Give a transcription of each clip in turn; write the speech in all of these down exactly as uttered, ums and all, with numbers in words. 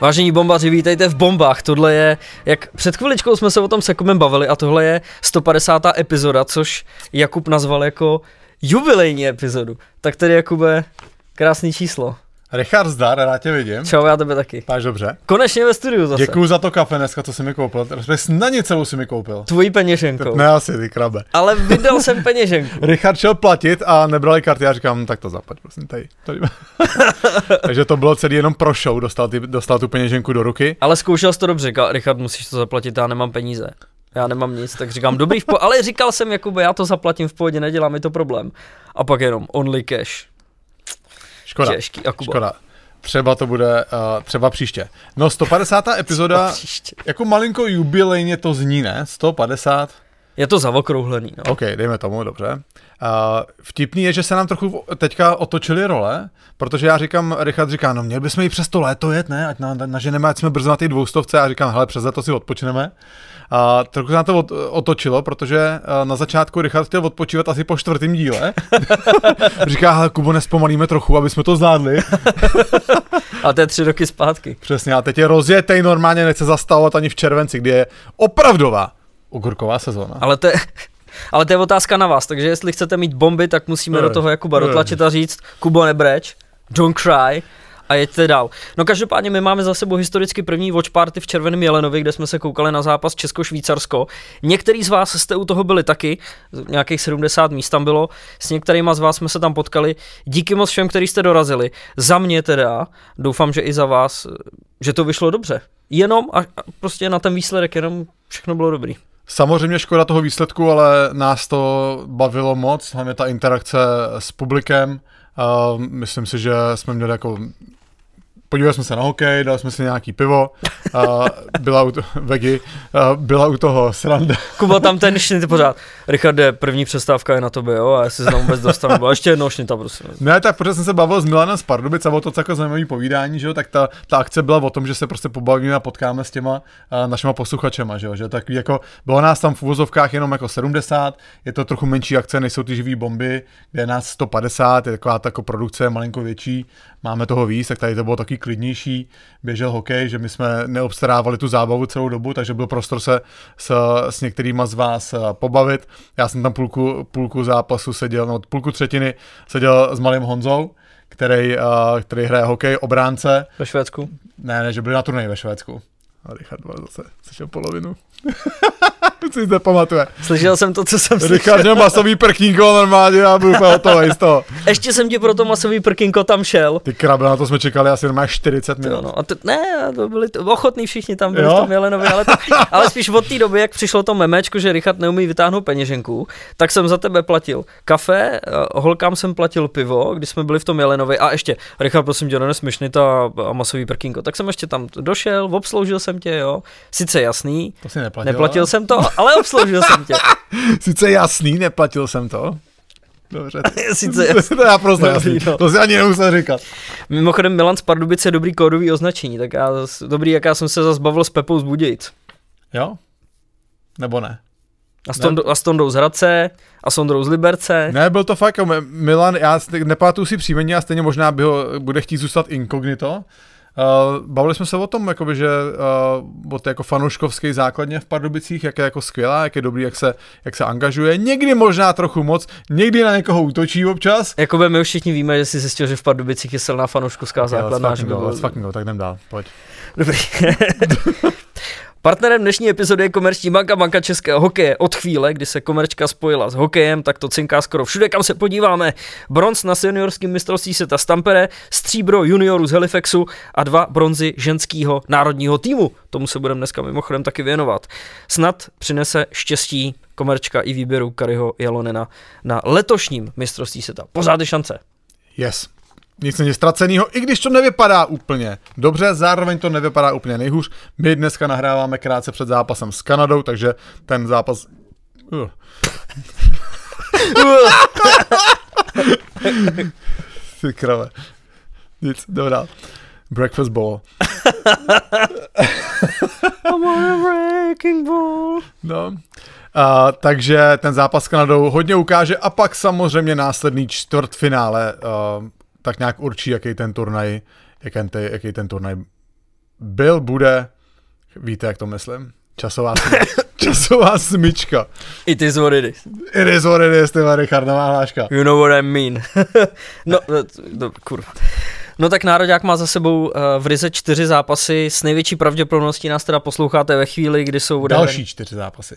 Vážení bombaři, vítejte v bombách. Tohle je, jak před chviličkou jsme se o tom Sekmem bavili, a tohle je sto padesátá epizoda, což Jakub nazval jako jubilejní epizodu. Tak tedy, Jakube, krásný číslo. Richard, zdar, rád tě vidím. Čau, já tebe taky. Páš dobře. Konečně ve studiu zase. Děkuju za to kafe dneska, co jsi mi koupil. Na nic celou jsi mi koupil. Tvojí peněženkou. Ne asi, ty krabe. Ale vydal jsem peněženku. Richard šel platit a nebrali karty, já říkám, tak to zaplať, prosím, tady. tady. Takže to bylo celý jenom pro show, dostal, ty, dostal tu peněženku do ruky. Ale zkoušel jsi to dobře, říkal, Richard, musíš to zaplatit, já nemám peníze. Já nemám nic, tak říkám, dobrý, v po- ale říkal jsem, Jakube, já to zaplatím v pohodě, nedělá mi to problém. A pak jenom only cash. Škoda, Češký, škoda. Třeba to bude, uh, třeba příště. No, sto padesátá epizoda, jako malinko jubilejně to zní, ne? sto padesát. Je to zaokrouhlený, no. OK, dejme tomu, dobře. Uh, vtipný je, že se nám trochu teďka otočily role, protože já říkám, Richard říká, no měli bychom ji přes to léto jet, ne? Ať na, na, naženeme, ať jsme brzo na ty dvoustovce, a říkám, hele, přes to si odpočineme. A trochu se na to od, otočilo, protože na začátku Richard chtěl odpočívat asi po čtvrtém díle. Říká, hele, Kubo, nespomalíme trochu, aby jsme to zvládli. A to je tři roky zpátky. Přesně, a teď je rozjetej, normálně nechce zastavovat ani v červenci, kdy je opravdová ogurková sezóna. Ale to je, ale to je otázka na vás, takže jestli chcete mít bomby, tak musíme je, do toho Jakuba dotlačit a říct, Kubo, nebreč, don't cry. A jeďte dál. No, každopádně my máme za sebou historicky první watch party v Červeném Jelenovi, kde jsme se koukali na zápas Česko-Švýcarsko. Některý z vás jste u toho byli taky, nějakých sedmdesát míst tam bylo, s některýma z vás jsme se tam potkali. Díky moc všem, který jste dorazili. Za mě teda, doufám, že i za vás, že to vyšlo dobře. Jenom a prostě na ten výsledek, jenom všechno bylo dobrý. Samozřejmě škoda toho výsledku, ale nás to bavilo moc, hlavně ta interakce s publikem. Uh, myslím si, že jsme měli jako... Podívali jsme se na hokej, dali jsme si nějaký pivo, uh, byla u to, Veggi, uh, byla u toho sranda. Kuba, tam ten šnit pořád. Richarde, první přestávka je na tobě, jo, a jestli se tam vůbec dostanu, a ještě jednou šnita, prosím. Ne, tak protože jsem se bavil s Milanem z Pardubic a bylo to takové zajímavé povídání, že jo, tak ta, ta akce byla o tom, že se prostě pobavíme a potkáme s těma uh, našima posluchačema, že jo, že tak jako bylo nás tam v uvozovkách jenom jako sedmdesát, je to trochu menší akce, nejsou ty živý bomby, kde je nás sto padesát, je taková taková produkce malinko větší, máme toho víc, tak tady to bylo taky klidnější, běžel hokej, že my jsme neobstarávali tu zábavu celou dobu, takže byl prostor se s, s některýma z vás pobavit. Já jsem tam půlku, půlku zápasu seděl, no půlku třetiny seděl s malým Honzou, který, který hraje hokej, obránce. Ve Švédsku? Ne, ne, že byli na turnaji ve Švédsku. A Richard byl zase, slyšel polovinu. Co jste pamatuje. Slyšel jsem to, co jsem Richard slyšel. Richard měl masový prkínko normálně, já byl úplně hotový z toho. Ještě jsem ti pro to masový prkínko tam šel. Ty krabe, na to jsme čekali asi normálně čtyřicet minut. Jo, no, a to, ne, to byli to, ochotní všichni tam byli jo? V tom Jelenovi, ale, to, ale spíš od té doby, jak přišlo to memečko, že Richard neumí vytáhnout peněženku, tak jsem za tebe platil kafe, holkám jsem platil pivo, když jsme byli v tom Jelenovi, a ještě Richard, prosím tě, nesmyšnit a, a masový prkínko. Tak jsem ještě tam došel, obsloužil jsem tě, jo. Sice jasný. To si neplatil. Neplatil jsem to, ale obsloužil jsem tě. Sice jasný, neplatil jsem to. Dobře. To, sice jasný. To já prostě jasný. No. To si ani nemusel říkat. Mimochodem, Milan z Pardubic je dobrý kódový označení, tak já, dobrý, jak já jsem se zase bavil s Pepou z Budějic. Jo? Nebo ne? A s, Tondo, a s Tondou z Hradce, a s Ondrou z Liberce. Ne, byl to fakt, Milan, já nepamatuju si příjmení, a stejně možná by ho, bude chtít zůstat inkognito. Uh, bavili jsme se o tom, jakoby, že uh, o té jako fanouškovské základně v Pardubicích, jak je jako skvělá, jak je dobrý, jak se, jak se angažuje, někdy možná trochu moc, někdy na někoho útočí občas. Jakoby my už všichni víme, že jsi zjistil, že v Pardubicích je silná fanouškovská základna. Let's fucking go, let's fucking go, tak jdem dál, pojď. Dobrý. Partnerem dnešní epizody je Komerční banka, banka českého hokeje. Od chvíle, kdy se Komerčka spojila s hokejem, tak to cinká skoro všude, kam se podíváme. Bronz na seniorském mistrovství světa z Tampere, stříbro juniorů z Halifaxu a dva bronzy ženského národního týmu. Tomu se budeme dneska mimochodem taky věnovat. Snad přinese štěstí Komerčka i výběru Karyho Jalonena na letošním mistrovství světa. Pořád je šance. Yes. Nic není ztracenýho, i když to nevypadá úplně dobře, zároveň to nevypadá úplně nejhůř. My dneska nahráváme krátce před zápasem s Kanadou, takže ten zápas... Uh. Ty krave. Nic, dobrá. Breakfast ball. I'm on a breaking ball. No. Uh, takže ten zápas s Kanadou hodně ukáže a pak samozřejmě následný čtvrtfinále... Uh, tak nějak určí, jaký ten turnaj, jaký ten, jaký ten turnaj byl, bude, víte, jak to myslím, časová smyčka. Časová smyčka. It is what it is. It is what it is, tyhle Richardová hláška. You know what I mean. No, do, kurva. No tak Nároďák má za sebou v ryze čtyři zápasy, s největší pravděpodobností nás teda posloucháte ve chvíli, kdy jsou... Další dávě... čtyři zápasy.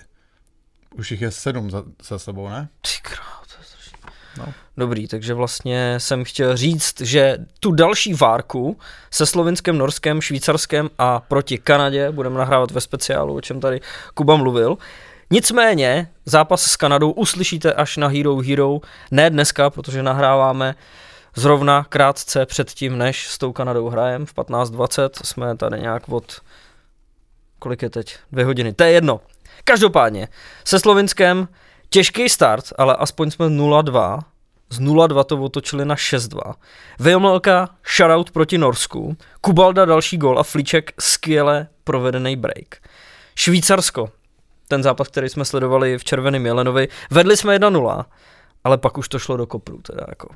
Už jich je sedm za, za sebou, ne? Ty krát, to je strašný. No. Dobrý, takže vlastně jsem chtěl říct, že tu další várku se Slovinskem, Norskem, Švýcarskem a proti Kanadě budeme nahrávat ve speciálu, o čem tady Kuba mluvil. Nicméně zápas s Kanadou uslyšíte až na Hero Hero, ne dneska, protože nahráváme zrovna krátce předtím, než s tou Kanadou hrajem v patnáct dvacet, jsme tady nějak od, kolik je teď, dvě hodiny, to je jedno. Každopádně, se Slovinskem těžký start, ale aspoň jsme nula dva, z nula dva to otočili na šest dva. Vejomlelka shoutout proti Norsku, Kubalda další gól a Flíček skvěle provedený break. Švýcarsko, ten zápas, který jsme sledovali v Červeném Jelenovi, vedli jsme jedna nula, ale pak už to šlo do kopru teda jako.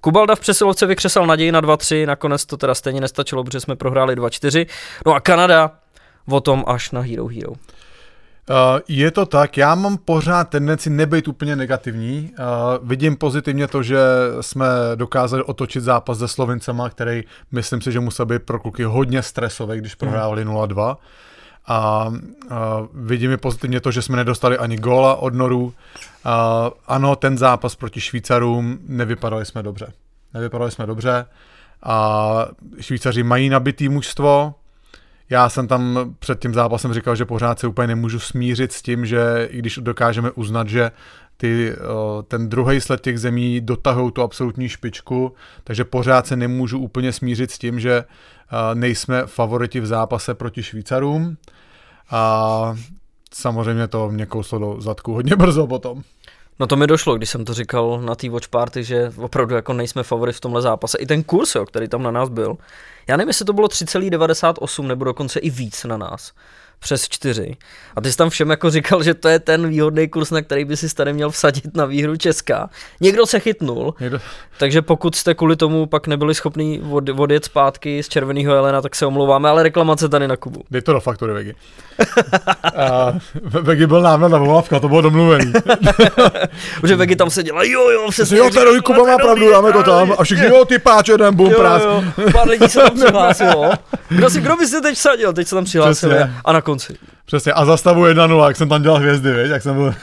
Kubalda v přesilovce vykřesal naději na dva tři, nakonec to teda stejně nestačilo, protože jsme prohráli dva čtyři. No a Kanada o tom až na Hero Hero. Uh, je to tak, já mám pořád tendenci nebejt úplně negativní. Uh, vidím pozitivně to, že jsme dokázali otočit zápas se Slovincema, který myslím si, že musel být pro kluky hodně stresový, když prohrávali hmm. nula dva. A, a vidím je pozitivně to, že jsme nedostali ani góla od Norů. A, ano, ten zápas proti Švýcarům, nevypadali jsme dobře. Nevypadali jsme dobře a Švýcaři mají nabitý mužstvo. Já jsem tam před tím zápasem říkal, že pořád se úplně nemůžu smířit s tím, že i když dokážeme uznat, že ty, ten druhý sled těch zemí dotahou tu absolutní špičku, takže pořád se nemůžu úplně smířit s tím, že nejsme favoriti v zápase proti Švýcarům. A samozřejmě to mě kouslo do zadku hodně brzo potom. No to mi došlo, když jsem to říkal na té watch party, že opravdu jako nejsme favorit v tomhle zápase. I ten kurz, jo, který tam na nás byl, já nevím, jestli to bylo tři celá devadesát osm nebo dokonce i víc na nás. Přes čtyři. A ty jsi tam všem jako říkal, že to je ten výhodný kurz, na který by si tady měl vsadit na výhru Česka. Někdo se chytnul, Někdo. takže pokud jste kvůli tomu pak nebyli schopni od, odjet zpátky z Červeného Jelena, tak se omlouváme, ale reklamace tady na Kubu. Dej to do faktury, Veggi. uh, Veggi byl návrat na volávka, to bylo domluvený. Protože Veggi tam seděla, jo, jo, přesně. Jo, tady Kuba má pravdu, dáme to tam. A všichni, jo, ty páče, jdem, bum, prás. Pár lidí se tam přihlásilo. Kdo, si, kdo by se teď vsadil? Teď se tam přihlásil a na konci. Přesně, a zastavu jedna nula, jak jsem tam dělal hvězdy, viď, jak jsem byl...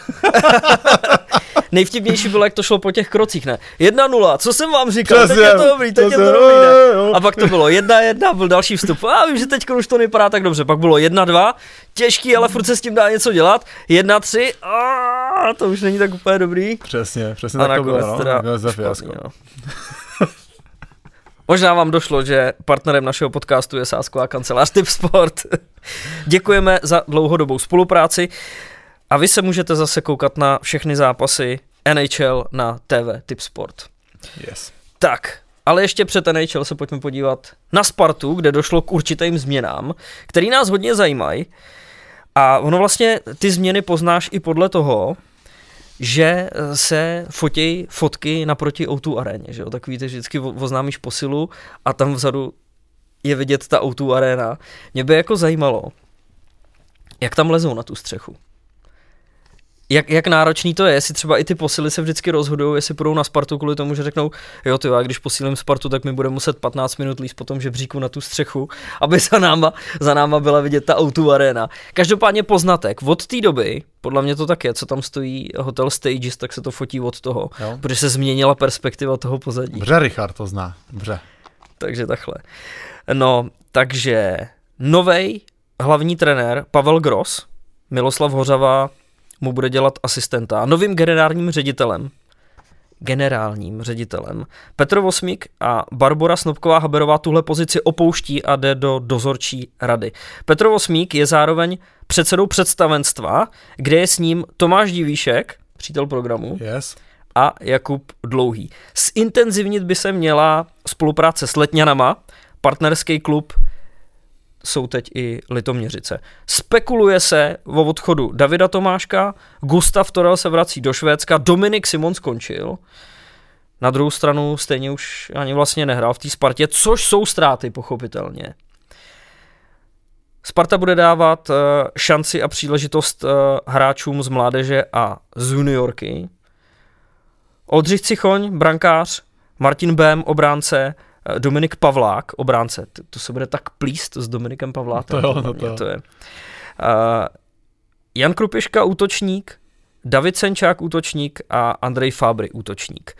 Nejvtipnější bylo, jak to šlo po těch krocích, ne? jedna nula, co jsem vám říkal, přesně, teď je to dobrý, teď přesně, je to dobrý, ne? A pak to bylo jedna jedna, byl další vstup, a vím, že teď už to nevypadá tak dobře, pak bylo jedna dva, těžký, ale furt se s tím dá něco dělat, jedna tři, a to už není tak úplně dobrý. Přesně, přesně a tak to bylo, teda, no, za fiasko. Možná vám došlo, že partnerem našeho podcastu je sázková kancelář Tipsport. Děkujeme za dlouhodobou spolupráci a vy se můžete zase koukat na všechny zápasy N H L na T V Tipsport. Yes. Tak, ale ještě před N H L se pojďme podívat na Spartu, kde došlo k určitým změnám, které nás hodně zajímají. A ono vlastně ty změny poznáš i podle toho, že se fotí fotky naproti ó dva aréně, že jo, tak víte, vždycky oznámíš posilu a tam vzadu je vidět ta ó dva aréna. Mě by jako zajímalo, jak tam lezou na tu střechu. Jak, jak náročný to je, jestli třeba i ty posily se vždycky rozhodují, jestli půjdou na Spartu kvůli tomu, že řeknou, jo ty, já když posílím Spartu, tak mi bude muset patnáct minut líst po tom žebříku na tu střechu, aby za náma, za náma byla vidět ta ó dva arena. Každopádně poznatek, od té doby, podle mě to tak je, co tam stojí Hotel Stages, tak se to fotí od toho, jo. Protože se změnila perspektiva toho pozadí. Dobře, Richard to zná, dobře. Takže takhle. No, takže novej hlavní trenér Pavel Gross, Miloslav Hořava mu bude dělat asistenta. Novým generálním ředitelem, generálním ředitelem, Petr Vosmík a Barbora Snopková Haberová tuhle pozici opouští a jde do dozorčí rady. Petr Vosmík je zároveň předsedou představenstva, kde je s ním Tomáš Divíšek, přítel programu, yes. a Jakub Dlouhý. Zintenzivnit by se měla spolupráce s Letňanama, partnerský klub jsou teď i Litoměřice. Spekuluje se o odchodu Davida Tomáška, Gustav Thorell se vrací do Švédska, Dominik Simon skončil. Na druhou stranu stejně už ani vlastně nehrál v té Spartě, což jsou ztráty, pochopitelně. Sparta bude dávat šanci a příležitost hráčům z mládeže a z juniorky. Oldřich Cichoň, brankář, Martin Bem, obránce, Dominik Pavlák, obránce. To se bude tak plíst s Dominikem Pavlákem. To, to, to. to je. Uh, Jan Krupiška, útočník, David Senčák, útočník a Andrej Fabry, útočník.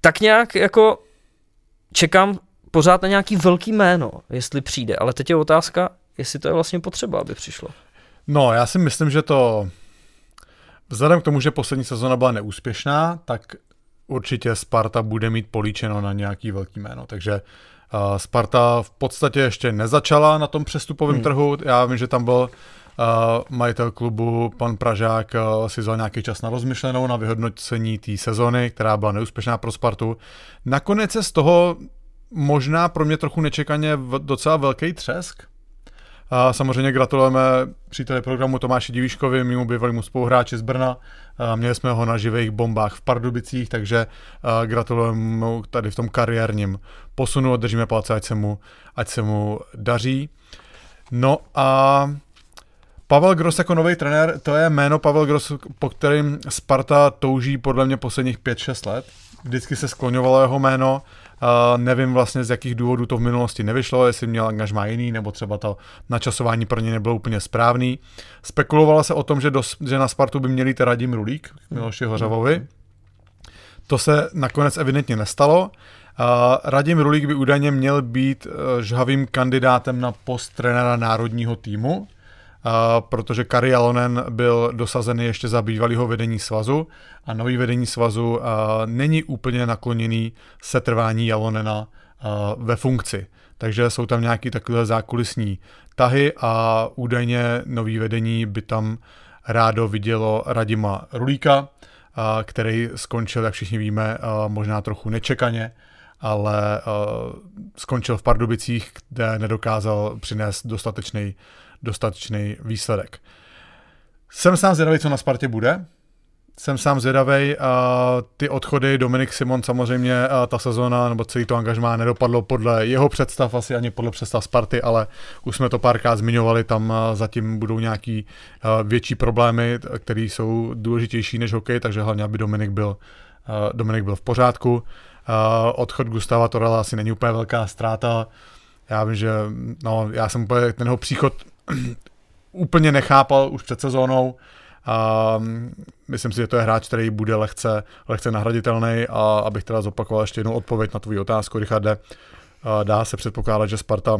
Tak nějak jako čekám pořád na nějaký velký jméno, jestli přijde, ale teď je otázka, jestli to je vlastně potřeba, aby přišlo. No, já si myslím, že to vzhledem k tomu, že poslední sezona byla neúspěšná, tak určitě Sparta bude mít políčeno na nějaký velký jméno. Takže uh, Sparta v podstatě ještě nezačala na tom přestupovém hmm. trhu. Já vím, že tam byl uh, majitel klubu, pan Pražák, uh, si vzal nějaký čas na rozmyšlenou, na vyhodnocení té sezony, která byla neúspěšná pro Spartu. Nakonec se z toho možná pro mě trochu nečekaně v, docela velký třesk. A samozřejmě gratulujeme příteli programu Tomáši Divíškovi, mému bývalému spoluhráči z Brna. A měli jsme ho na živých bombách v Pardubicích, takže gratulujeme mu tady v tom kariérním posunu. Držíme palce, ať se mu, ať se mu daří. No a Pavel Gross jako nový trenér, to je jméno Pavel Gross, po kterým Sparta touží podle mě posledních pět šest let. Vždycky se skloňovalo jeho jméno. Uh, nevím vlastně, z jakých důvodů to v minulosti nevyšlo, jestli měl angažmá jiný, nebo třeba to načasování pro ně nebylo úplně správný. Spekulovalo se o tom, že, do, že na Spartu by měl jít Radim Rulík k Miloši Hořavovi. To se nakonec evidentně nestalo. Uh, Radim Rulík by údajně měl být uh, žhavým kandidátem na post trenéra národního týmu, uh, protože Kary Jalonen byl dosazený ještě za bývalého vedení svazu a nový vedení svazu uh, není úplně nakloněný setrvání Jalonena uh, ve funkci. Takže jsou tam nějaké takové zákulisní tahy a údajně nový vedení by tam rádo vidělo Radima Rulíka, uh, který skončil, jak všichni víme, uh, možná trochu nečekaně, ale uh, skončil v Pardubicích, kde nedokázal přinést dostatečný, dostatečný výsledek. Jsem sám zvědavý, co na Spartě bude. Jsem sám zvědavej, ty odchody, Dominik Simon samozřejmě, ta sezona nebo celý to angažmá nedopadlo podle jeho představ, asi ani podle představ Sparty, ale už jsme to párkrát zmiňovali, tam zatím budou nějaký větší problémy, které jsou důležitější než hokej, takže hlavně, aby Dominik byl, Dominik byl v pořádku. Odchod Gustava Thorella asi není úplně velká ztráta, já vím, že no, já jsem úplně ten jeho příchod úplně nechápal už před sezónou. A myslím si, že to je hráč, který bude lehce, lehce nahraditelný a abych teda zopakoval ještě jednou odpověď na tvou otázku, Richarde, dá se předpokládat, že Sparta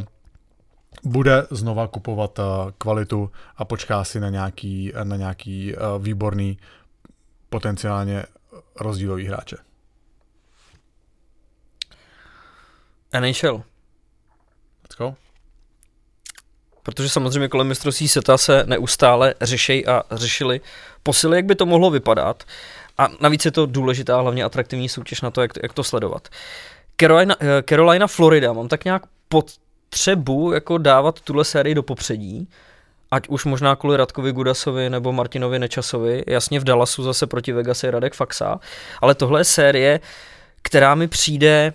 bude znova kupovat kvalitu a počká si na nějaký, na nějaký výborný potenciálně rozdílový hráče. N H L. Let's go. Protože samozřejmě kolem mistrovství světa se neustále řešejí a řešili posily, jak by to mohlo vypadat. A navíc je to důležitá, hlavně atraktivní soutěž na to, jak to, jak to sledovat. Carolina, Carolina, Florida, mám tak nějak potřebu jako dávat tuhle sérii do popředí, ať už možná kvůli Radkovi Gudasovi nebo Martinovi Nečasovi, jasně v Dallasu zase proti Vegasi Radek Faxa, ale tohle je série, která mi přijde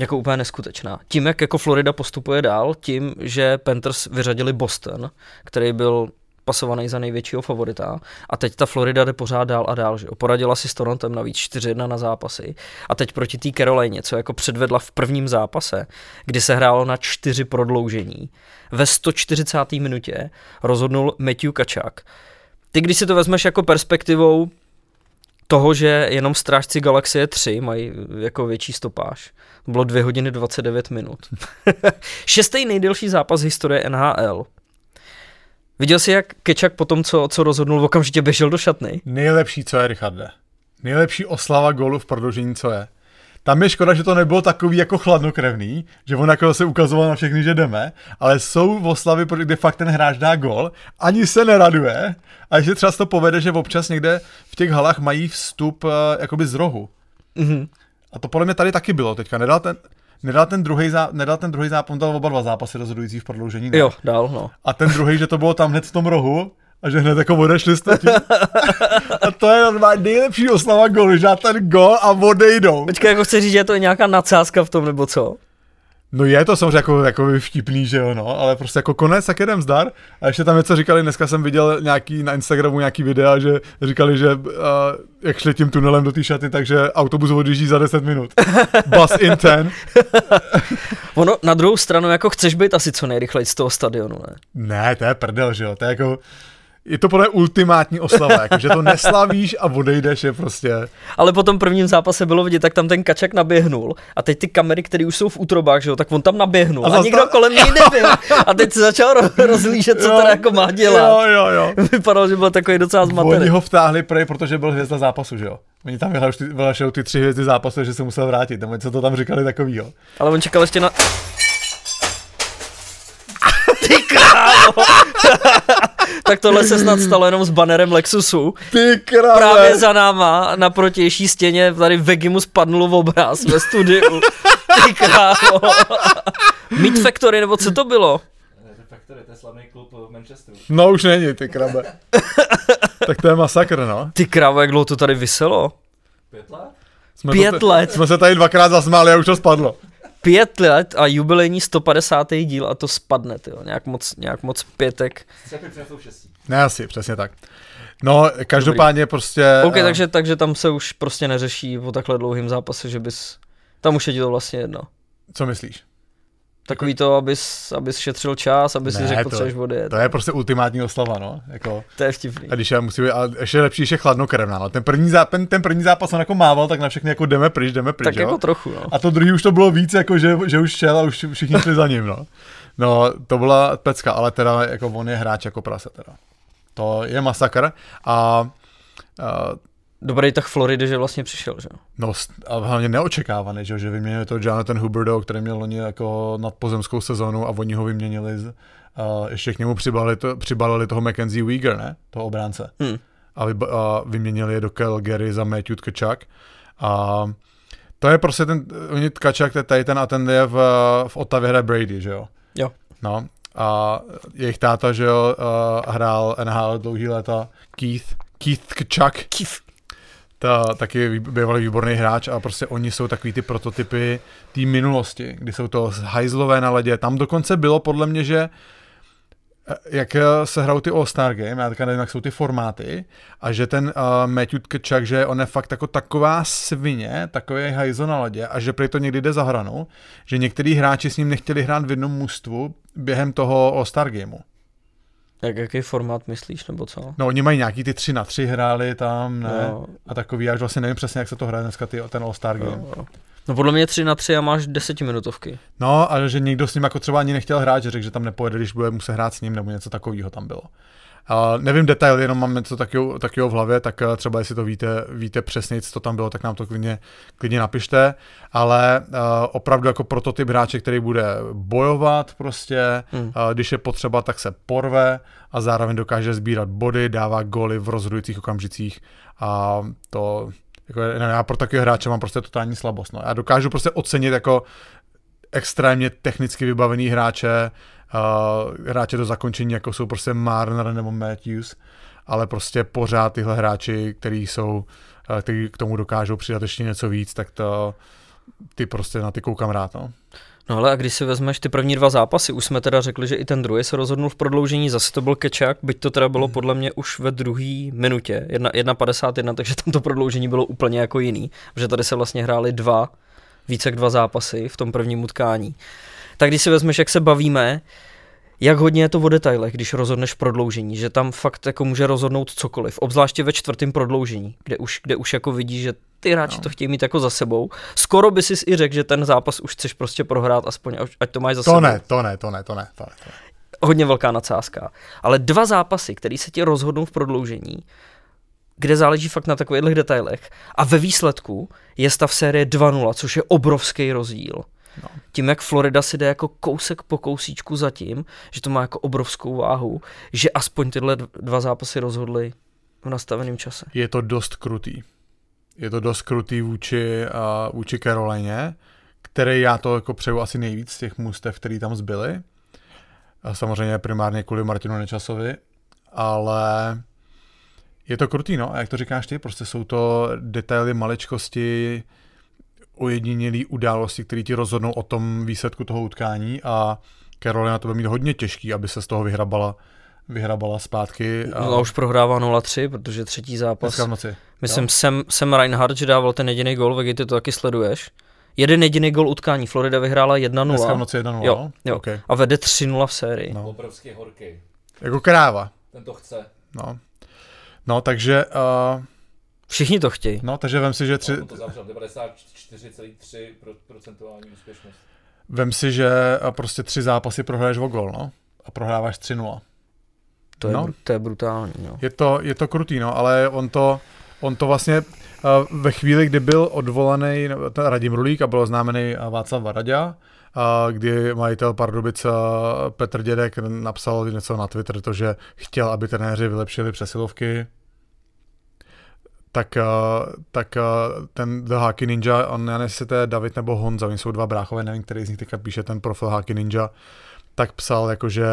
jako úplně neskutečná. Tím, jak jako Florida postupuje dál, tím, že Panthers vyřadili Boston, který byl pasovaný za největšího favorita, a teď ta Florida jde pořád dál a dál, že poradila si s Torontem navíc čtyři jedna na zápasy a teď proti té Carolině, co jako předvedla v prvním zápase, kdy se hrálo na čtyři prodloužení. Ve sto čtyřicáté minutě rozhodnul Matthew Tkachuk. Ty, když si to vezmeš jako perspektivou toho, že jenom strážci Galaxie tři mají jako větší stopáž. Bylo dvě hodiny dvacet devět minut. Šestý nejdelší zápas historie N H L. Viděl jsi, jak Tkachuk po tom, co, co rozhodnul, okamžitě běžel do šatny? Nejlepší, co je, Richarde. Nejlepší oslava gólu v prodloužení, co je. Tam je škoda, že to nebylo takový jako chladnokrevný, že on jako se ukazoval na všechny, že jdeme, ale jsou v oslavy, kde fakt ten hráč dá gól, ani se neraduje, a že třeba to povede, že občas někde v těch halách mají vstup uh, jakoby z rohu. Mm-hmm. A to podle mě tady taky bylo teďka, nedal ten... Nedal ten druhý zá, zápas, dal oba dva zápasy rozhodující v prodloužení. Ne? Jo, dal, no. A ten druhý, že to bylo tam hned v tom rohu a že hned jako odešli jste tím. A to je normálně nejlepší oslava gólu, že dá ten gól a odejdou. Počkej, jako chci říct, že to je nějaká nadsázka v tom, nebo co? No je to samozřejmě jako, jako vtipný, že jo, no, ale prostě jako konec, tak jedem zdar. A ještě tam něco říkali, dneska jsem viděl nějaký na Instagramu nějaký videa, že říkali, že uh, jak šli tím tunelem do té šaty, takže autobus odjíždí za deset minut. Bus in ten. Ono na druhou stranu, jako chceš být asi co nejrychleji z toho stadionu, ne? Ne, to je prdel, že jo, to je jako... Je to podle ultimátní oslava, jako, že to neslavíš a odejdeš je prostě. Ale po tom prvním zápase bylo vidět, tak tam ten Kačak naběhnul a teď ty kamery, které už jsou v útrobách, že jo, tak on tam naběhnul a, a nikdo ta... kolem něj nebyl a teď se začal ro- rozlížet, co jo, teda jako má dělat. Jo, jo, jo. Vypadalo, že byl takový docela zmatený. Oni ho vtáhli prej, protože byl hvězda zápasu, že jo. Oni tam vyhlašou ty tři hvězdy zápasu, že se musel vrátit, nebo co to tam říkali takovýho. Ale on čekal ještě na... Ty krávo. Tak tohle se snad stalo jenom s banerem Lexusu. Ty kráve. Právě za náma na protější stěně tady Veggi mu spadnul v obraz ve studiu. Ty krávo. Meat Factory, nebo co to bylo? Meat Factory, to je slavný klub v Manchesteru. No už není, ty krabe. Tak to je masakr, no. Ty krávo, jak dlouho to tady viselo? Pět let? Jsme Pět te- let. Jsme se tady dvakrát zasmáli a už to spadlo. Pět let a jubilejní sto padesátý díl a to spadne, tyjo, nějak moc, nějak moc pětek. Ne, asi, přesně tak. No, každopádně Dobrý. prostě... OK, uh... takže, takže tam se už prostě neřeší o takhle dlouhým zápase, že bys... Tam už je ti to vlastně jedno. Co myslíš? Takový to, abys, abys šetřil čas, abys si řekl, co jsi odjet. To je prostě ultimátní oslava, no. Jako, to je vtipný. A když já musím, a ještě lepší, že je chladnokrevná. No. Ten první zápas, ten, ten první zápas on jako mával, tak na všechny jako jdeme pryč, jdeme pryč, tak jo? Jako trochu, no. A to druhý už to bylo víc, jako že, že už šel a už všichni šli za ním, no. No, to byla pecka, ale teda jako on je hráč jako prase, teda. To je masakr a... a Dobrý tak Floridy, že vlastně přišel, že jo? No a hlavně neočekávaný, že, že vyměnil to Jonathan Huberdo, který měl loni jako nadpozemskou sezonu a oni ho vyměnili, z, uh, ještě k němu přibalili, to, přibalili toho Mackenzie Weegar, ne? Toho obránce. Hmm. A, vy, a vyměnili je do Calgary za Matthew Tkachuk. A to je prostě ten, oni Tkachuk, tady ten a ten je v, v Ottavě hraje Brady, že jo? Jo. No a jejich táta, že jo, uh, hrál N H L dlouhý léta, Keith, Keith Tkachuk. Keith. Ta, taky bývalý výborný hráč a prostě oni jsou takový ty prototypy té minulosti, kdy jsou to hajzlové na ledě. Tam dokonce bylo podle mě, že jak se hrajou ty All-Star Game, já tak nevím, jak jsou ty formáty, a že ten uh, Matthew Tkachuk, že on je fakt jako taková svině, takový hajzl na ledě a že prý to někdy jde za hranu, že některý hráči s ním nechtěli hrát v jednom mužstvu během toho All-Star Gameu. Jak, jaký formát myslíš, nebo co? No oni mají nějaký ty tři na tři hráli tam, ne? No. A takový, já už vlastně nevím přesně, jak se to hraje dneska ty, ten All-Star Game. No, no. no podle mě tři na tři a máš desetiminutovky. No a že někdo s ním jako třeba ani nechtěl hrát, že řekl, že tam nepojede, když bude muset hrát s ním, nebo něco takového tam bylo. A nevím detail, jenom mám něco takového, takového v hlavě, tak třeba jestli to víte, víte přesně, co tam bylo, tak nám to klidně, klidně napište, ale uh, opravdu jako prototyp hráče, který bude bojovat prostě, mm. uh, když je potřeba, tak se porve a zároveň dokáže sbírat body, dává góly v rozhodujících okamžicích a to, jako, já pro takového hráče mám prostě totální slabost, no. Já dokážu prostě ocenit jako extrémně technicky vybavený hráče, Uh, hráče do zakončení, jako jsou prostě Marner nebo Matthews, ale prostě pořád tyhle hráči, který jsou, který k tomu dokážou přidat ještě něco víc, tak to, ty prostě na ty koukám rád, no. No ale a když si vezmeš ty první dva zápasy, už jsme teda řekli, že i ten druhý se rozhodnul v prodloužení, zase to byl Kečák, byť to teda bylo podle mě už ve druhý minutě, jedna padesát jedna, takže tam to prodloužení bylo úplně jako jiný, protože tady se vlastně hráli dva, více jak dva zápasy v tom prvním utkání. Tak když si vezmeš, jak se bavíme, jak hodně je to o detailech, když rozhodneš prodloužení, že tam fakt jako může rozhodnout cokoliv, obzvláště ve čtvrtém prodloužení, kde už, kde už jako vidíš, že ty hráči no. to chtějí mít jako za sebou. Skoro by si i řekl, že ten zápas už chceš prostě prohrát, aspoň ať to máš za to sebou. Ne, to ne, to ne, to ne, to ne. Hodně velká nadsázka. Ale dva zápasy, které se ti rozhodnou v prodloužení, kde záleží fakt na takových detailech. A ve výsledku je stav série dva nula, což je obrovský rozdíl. No. Tím, jak Florida si jde jako kousek po kousíčku za tím, že to má jako obrovskou váhu, že aspoň tyhle dva zápasy rozhodly v nastaveném čase. Je to dost krutý. Je to dost krutý vůči, uh, vůči Carolině, které já to jako přeju asi nejvíc z těch mužstev, který tam zbyly. A samozřejmě primárně kvůli Martinu Nečasovi, ale je to krutý, no. A jak to říkáš ty, prostě jsou to detaily, maličkosti, ojedinělý události, které ti rozhodnou o tom výsledku toho utkání, a Carolina to bude mít hodně těžký, aby se z toho vyhrabala vyhrabala zpátky. A no, už prohrává nula tři, protože třetí zápas. Noci, myslím, Sam, Sam Reinhart, že dával ten jediný gól, Veggi, ty to taky sleduješ. Jeden jediný gól utkání, Florida vyhrála jedna nula. Dneska v noci jedna nula, jo, jo. Okay. A vede tři nula v sérii. No. Obrovský horký. Jako kráva. Ten to chce. No, no takže... Uh... Všichni to chtějí. No, takže vem si, že... Tři... No, to zavřel devadesát čtyři celá tři procenta úspěšnost. Vem si, že prostě tři zápasy prohraješ o gól, no? A prohráváš tři nula. To je, no. To je brutální, no. Je to, je to krutý, no, ale on to, on to vlastně... Ve chvíli, kdy byl odvolaný Radim Rulík a byl oznámený Václav Varaďa, kdy majitel Pardubic Petr Dědek napsal něco na Twitter, to, že chtěl, aby trenéři vylepšili přesilovky, tak, tak ten The Haki Ninja, on, já nevím, jestli to je David nebo Honza, oni jsou dva bráchové, nevím, který z nich teďka píše ten profil Haki Ninja, tak psal jakože,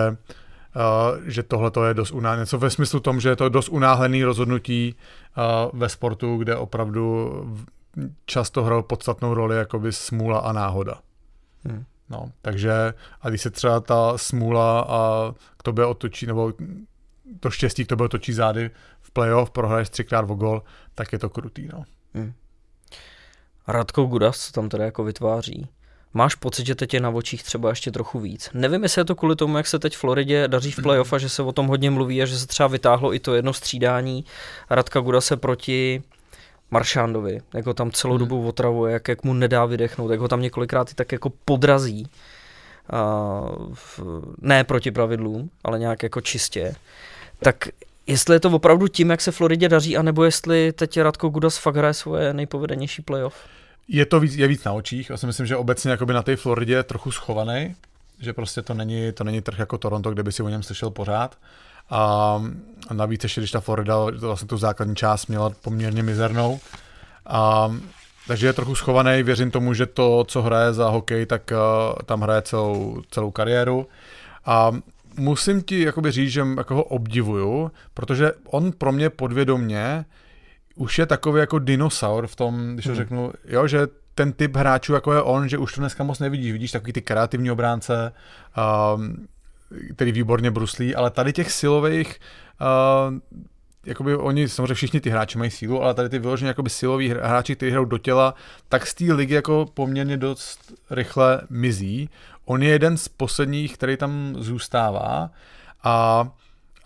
Uh, že tohle to je dost unáhlené, něco ve smyslu tom, že je to dost unáhlené rozhodnutí uh, ve sportu, kde opravdu často hrál podstatnou roli jakoby smůla a náhoda. Hmm. No, takže a když se třeba ta smůla a k tobě otočí, nebo to štěstí k tobě otočí zády v playoff, prohraješ třikrát o gol, tak je to krutý, no. Hmm. Radko Gudas, co tam teda jako vytváří? Máš pocit, že teď je na očích třeba ještě trochu víc? Nevím, jestli je to kvůli tomu, jak se teď Floridě daří v playoff a že se o tom hodně mluví a že se třeba vytáhlo i to jedno střídání Radka Gudase proti Maršandovi, jako tam celou hmm. dobu otravuje, jak, jak mu nedá vydechnout, jak ho tam několikrát i tak jako podrazí. Uh, v, ne proti pravidlům, ale nějak jako čistě. Tak jestli je to opravdu tím, jak se Floridě daří, anebo jestli teď Radko Gudas fakt hraje svoje nejpovedenější playoff? Je to víc, je víc na očích. Já si myslím, že obecně na té Floridě je trochu schovaný, že prostě to není, to není trh jako Toronto, kde by si o něm slyšel pořád. A navíc ještě, když ta Florida to vlastně tu základní část měla poměrně mizernou. A, takže je trochu schovaný, věřím tomu, že to, co hraje za hokej, tak uh, tam hraje celou, celou kariéru. A musím ti jakoby říct, že jako ho obdivuju, protože on pro mě podvědomě už je takový jako dinosaur v tom, když to hmm. řeknu, jo, že ten typ hráčů jako je on, že už to dneska moc nevidíš, vidíš takový ty kreativní obránce, um, který výborně bruslí, ale tady těch silových, uh, jakoby oni, samozřejmě všichni ty hráči mají sílu, ale tady ty vyloženě jakoby siloví hráči, kteří hrajou do těla, tak z té ligy jako poměrně dost rychle mizí. On je jeden z posledních, který tam zůstává, a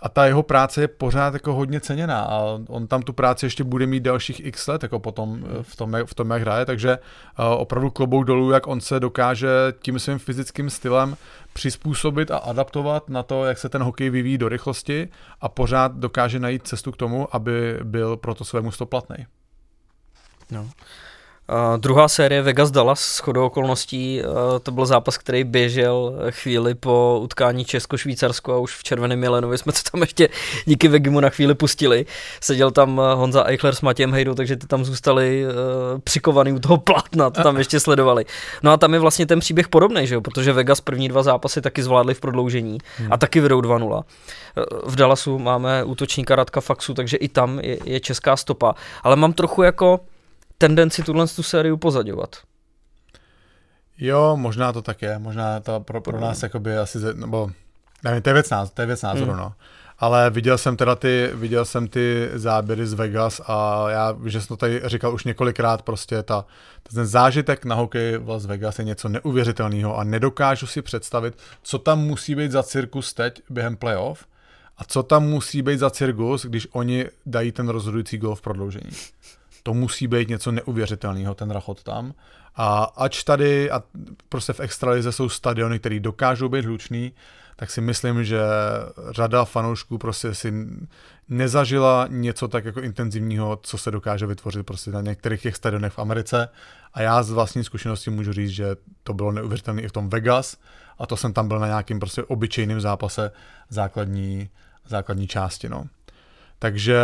A ta jeho práce je pořád jako hodně ceněná a on tam tu práci ještě bude mít dalších x let jako potom v tom, v tom jak hraje, takže opravdu klobouk dolů, jak on se dokáže tím svým fyzickým stylem přizpůsobit a adaptovat na to, jak se ten hokej vyvíjí do rychlosti, a pořád dokáže najít cestu k tomu, aby byl pro to svému stoplatnej. No. Uh, druhá série Vegas Dallas, shodou okolností uh, to byl zápas, který běžel chvíli po utkání Česko-Švýcarsko a už v červeném Milenovi jsme to tam ještě díky Vegimu na chvíli pustili. Seděl tam Honza Eichler s Matějem Hejdou, takže ty tam zůstali uh, přikovaný u toho plátna, to tam ještě sledovali. No a tam je vlastně ten příběh podobný, že jo, protože Vegas první dva zápasy taky zvládli v prodloužení hmm. a taky vedou dva nula. V Dallasu máme útočníka Radka Faxu, takže i tam je, je česká stopa, ale mám trochu jako tendenci tuhle tu sériu pozaďovat. Jo, možná to tak je. Možná to pro, pro nás jakoby asi, nebo nevím, to je věc názoru, to je věc názoru, hmm. no. Ale viděl jsem teda ty, viděl jsem ty záběry z Vegas a já, že jsem to tady říkal už několikrát, prostě ta, ten zážitek na hokej v Las Vegas je něco neuvěřitelného a nedokážu si představit, co tam musí být za cirkus teď během playoff a co tam musí být za cirkus, když oni dají ten rozhodující gól v prodloužení. To musí být něco neuvěřitelného, ten rachot tam. A ač tady, a prostě v extralize jsou stadiony, které dokážou být hlučný, tak si myslím, že řada fanoušků prostě si nezažila něco tak jako intenzivního, co se dokáže vytvořit prostě na některých těch stadionech v Americe. A já z vlastní zkušenosti můžu říct, že to bylo neuvěřitelné i v tom Vegas. A to jsem tam byl na nějakým prostě obyčejným zápase základní, základní části, no. Takže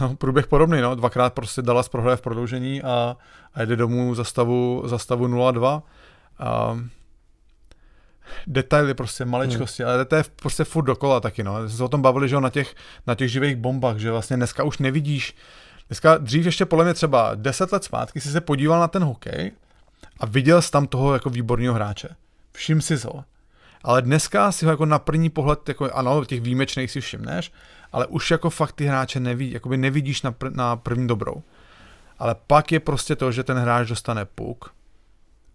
no, průběh podobný, no. Dvakrát prostě Dallas prohraje v prodloužení a, a jde domů za stavu, za stavu nula dva. A detaily prostě, maličkosti, hmm. ale to je prostě furt dokola taky, no. Jsme se o tom bavili, že na těch, na těch živých bombách, že vlastně dneska už nevidíš, dneska dřív ještě podle mě třeba deset let zpátky si se podíval na ten hokej a viděl jsi tam toho jako výborného hráče. Všim si ho. Ale dneska si ho jako na první pohled, jako ano, těch výjimečných si všimneš, ale už jako fakt ty hráče nevidí, jakoby nevidíš na, pr- na první dobrou. Ale pak je prostě to, že ten hráč dostane puk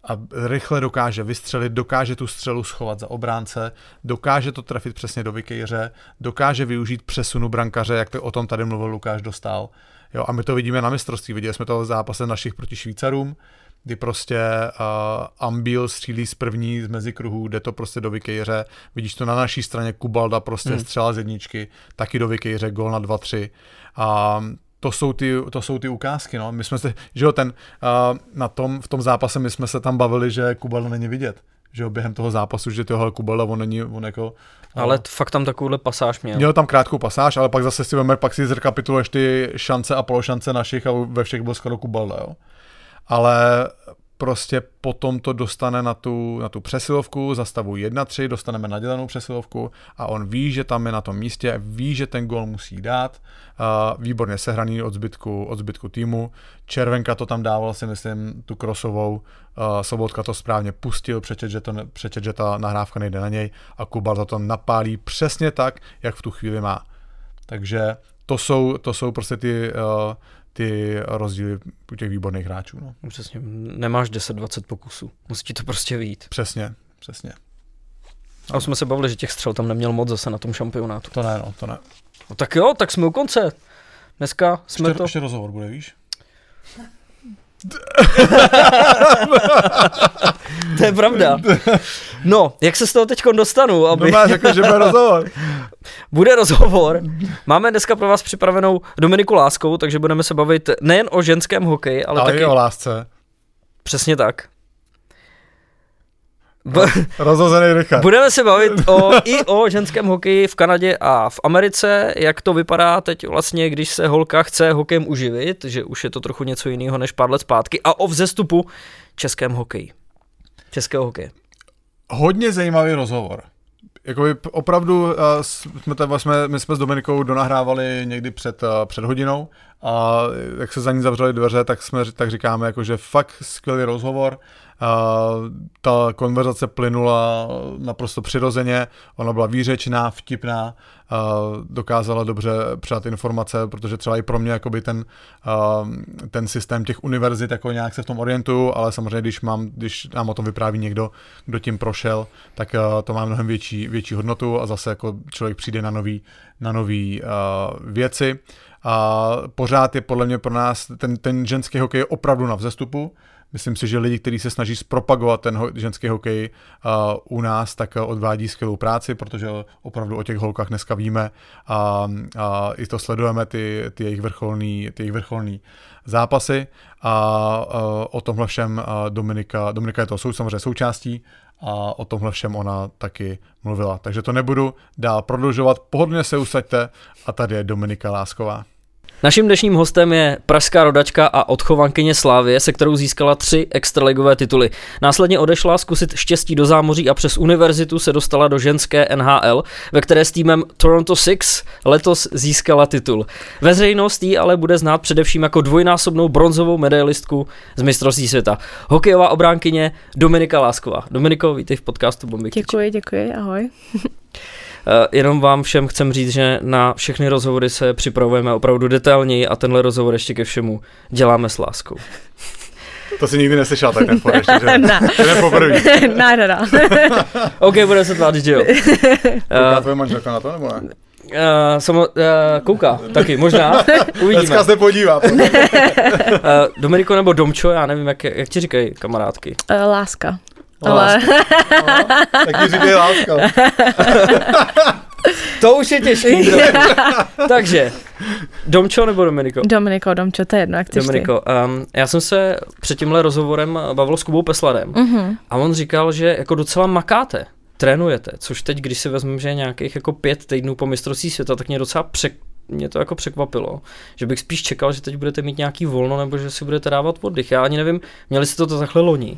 a rychle dokáže vystřelit, dokáže tu střelu schovat za obránce, dokáže to trefit přesně do vikejře, dokáže využít přesunu brankaře, jak to o tom tady mluvil Lukáš Dostál. Jo, a my to vidíme na mistrovství, viděli jsme to v zápase našich proti Švýcarům, kdy prostě uh, Ambil střílí z první z mezikruhů, jde to prostě do vikejře, vidíš to na naší straně, Kubalda prostě hmm. střela z jedničky, taky do vikejře, gól na dva tři a to jsou ty, to jsou ty ukázky, no. My jsme se, že jo, ten, uh, na tom, v tom zápase my jsme se tam bavili, že Kubalda není vidět, že jo, během toho zápasu, že tyhle Kubalda, on není, on jako... No. Ale fakt tam takovouhle pasáž měl. Měl tam krátkou pasáž, ale pak zase si veme, pak si zrekapituluješ ty šance a pološance našich a ve všech byl skoro Kubalda, jo. Ale prostě potom to dostane na tu, na tu přesilovku, zastavu jedna tři, dostaneme nadělanou přesilovku a on ví, že tam je na tom místě, ví, že ten gól musí dát, uh, výborně sehraný od zbytku, od zbytku týmu, Červenka to tam dával, si myslím, tu krosovou, uh, Sobotka to správně pustil, přečet, že, to, přečet, že ta nahrávka nejde na něj a Kuba za to napálí přesně tak, jak v tu chvíli má. Takže to jsou, to jsou prostě ty... Uh, ty rozdíly těch výborných hráčů. No. Přesně, nemáš deset dvacet pokusů, musí ti to prostě vyjít. Přesně, přesně. A už jsme se bavili, že těch střel tam neměl moc zase na tom šampionátu. To ne, no, to ne. No tak jo, tak jsme u konce. Dneska jsme ještě, to... Ještě rozhovor bude, víš? To je pravda. No, jak se z toho teď dostanu? Aby... No máš jako, že bude rozhovor. Bude rozhovor. Máme dneska pro vás připravenou Dominiku Láskovou, takže budeme se bavit nejen o ženském hokeji, ale, ale taky... o lásce. Přesně tak. B... Rozhozený Richard. Budeme se bavit o, i o ženském hokeji v Kanadě a v Americe, jak to vypadá teď vlastně, když se holka chce hokejem uživit, že už je to trochu něco jiného než pár let zpátky, a o vzestupu českém hokeji. Českého hokeje. Hodně zajímavý rozhovor. Jakoby opravdu jsme, jsme, my jsme s Dominikou donahrávali někdy před, před hodinou a jak se za ní zavřely dveře, tak, jsme, tak říkáme, jako, že fakt skvělý rozhovor. Ta konverzace plynula naprosto přirozeně, ona byla výřečná, vtipná, dokázala dobře předat informace, protože třeba i pro mě jakoby ten, ten systém těch univerzit, jako nějak se v tom orientuju, ale samozřejmě, když, mám, když nám o tom vypráví někdo, kdo tím prošel, tak to má mnohem větší, větší hodnotu a zase jako člověk přijde na nový, na nový věci. A pořád je podle mě pro nás, ten, ten ženský hokej je opravdu na vzestupu. Myslím si, že lidi, kteří se snaží zpropagovat ten ho- ženský hokej uh, u nás, tak uh, odvádí skvělou práci, protože opravdu o těch holkách dneska víme a, a i to sledujeme, ty, ty jejich vrcholný, ty jejich vrcholný zápasy. A uh, o tomhle všem uh, Dominika, Dominika je to sou, samozřejmě součástí a o tomhle všem ona taky mluvila. Takže to nebudu dál prodlužovat, pohodlně se usaďte a tady je Dominika Lásková. Naším dnešním hostem je pražská rodačka a odchovankyně Slávie, se kterou získala tři extraligové tituly. Následně odešla zkusit štěstí do zámoří a přes univerzitu se dostala do ženské N H L, ve které s týmem Toronto Six letos získala titul. Veřejnost jí ale bude znát především jako dvojnásobnou bronzovou medailistku z mistrovství světa. Hokejová obránkyně Dominika Lásková. Dominiko, vítej v podcastu Bombiky. Děkuji, děkuji, ahoj. Jenom vám všem chcem říct, že na všechny rozhovory se připravujeme opravdu detailněji a tenhle rozhovor ještě ke všemu děláme s láskou. To si nikdy neslyšel tak ten ještě, že? Ne, poprvé. Ne, ne, ne. OK, budeme se tvářit, že jo. Kouká tvoje manželka na to, nebo ne? Uh, samo, uh, kouká, taky, možná, uvidíme. Dneska se podívá. uh, Dominiko nebo Domčo, já nevím, jak, jak ti říkají kamarádky. Uh, láska. Ale... Tak mi říkej láska. To už je těžký. Takže, Domčo nebo Dominiko? Dominiko, Domčo, to je jedno, jak chceš ty. Dominiko, um, já jsem se před tímhle rozhovorem bavil s Kubou Pesladem mm-hmm. a on říkal, že jako docela makáte, trénujete, což teď, když si vezmeme, že nějakých jako pět týdnů po mistrovství světa, tak mě docela přek... mě to jako překvapilo, že bych spíš čekal, že teď budete mít nějaký volno nebo že si budete dávat oddych. Já ani nevím, měli jste to takhle loni?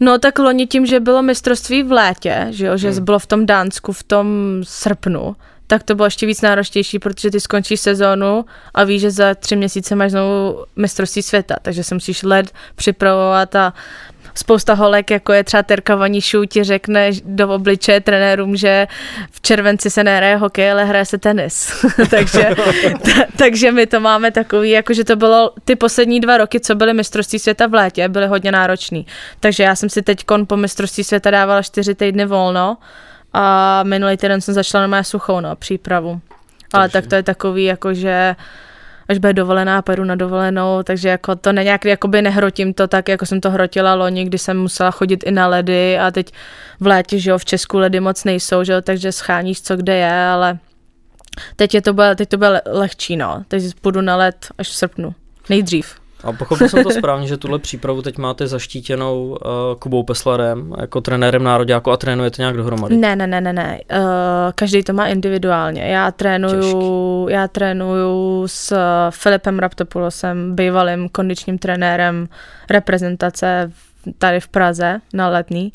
No tak loni tím, že bylo mistrovství v létě, že jo, že hmm. bylo v tom Dánsku v tom srpnu, tak to bylo ještě víc náročnější, protože ty skončíš sezónu a víš, že za tři měsíce máš znovu mistrovství světa, takže se musíš led připravovat a spousta holek, jako je třeba Terka Vanišů, ti řekne do obličeje trenérům, že v červenci se nehraje hokej, ale hraje se tenis. takže, t- takže my to máme takový, jakože to bylo ty poslední dva roky, co byly mistrovství světa v létě, byly hodně náročný. Takže já jsem si teďkon po mistrovství světa dávala čtyři týdny volno a minulý týden jsem začala na mé suchou no, přípravu. Ale tak to je takový, jakože až bude dovolená, půjdu na dovolenou, takže jako to ne, nějak, jakoby nehrotím to tak, jako jsem to hrotila loni, kdy jsem musela chodit i na ledy a teď v létě, že jo, v Česku ledy moc nejsou, že jo, takže scháníš, co kde je, ale teď je to bude, teď to bude lehčí, no, teď půjdu na led až v srpnu, nejdřív. A pochopil jsem to správně, že tuhle přípravu teď máte zaštítěnou uh, Kubou Peslarem jako trenérem nároďáku a trénujete nějak dohromady? Ne, ne, ne, ne, ne. Uh, každý to má individuálně. Já trénuju, já trénuju s Filipem Raptopulosem, bývalým kondičním trenérem reprezentace tady v Praze na Letný.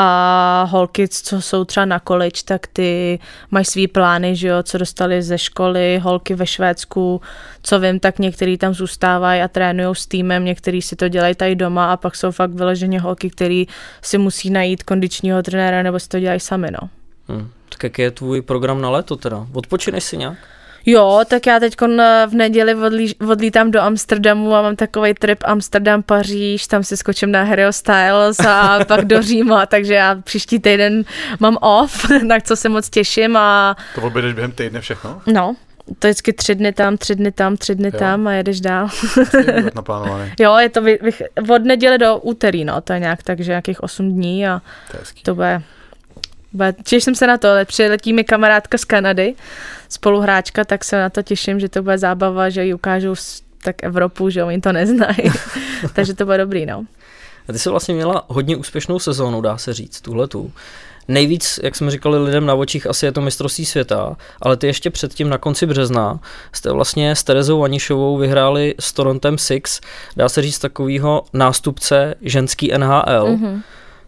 A holky, co jsou třeba na college, tak ty mají svý plány, že jo, co dostali ze školy, holky ve Švédsku, co vím, tak některý tam zůstávají a trénujou s týmem, některý si to dělají tady doma a pak jsou fakt vyloženě holky, který si musí najít kondičního trenéra nebo si to dělají sami, no. Hmm. Tak jaký je tvůj program na léto teda? Odpočineš si nějak? Jo, tak já teď v neděli odlí, odlítám do Amsterdamu a mám takovej trip Amsterdam-Paříž, tam si skočím na Harryho Styles a pak do Říma, takže já příští týden mám off, tak co se moc těším a... To odbědeš během týdne všechno? No, to je vždycky tři dny tam, tři dny tam, tři dny jo. tam a jedeš dál. Jo, je to vy, vy, od neděle do úterý, no, to je nějak takže nějakých osm dní a to bude... Těším jsem se na to, ale přiletí mi kamarádka z Kanady, spoluhráčka, tak se na to těším, že to bude zábava, že ji ukážu tak Evropu, že oni to neznají, takže to bude dobrý, no. A ty jsi vlastně měla hodně úspěšnou sezónu, dá se říct, tuhletu. Nejvíc, jak jsme říkali lidem na očích, asi je to mistrovství světa, ale ty ještě předtím na konci března jste vlastně s Terezou Vanišovou vyhráli s Torontem Six, dá se říct takovýho nástupce ženský N H L, mm-hmm.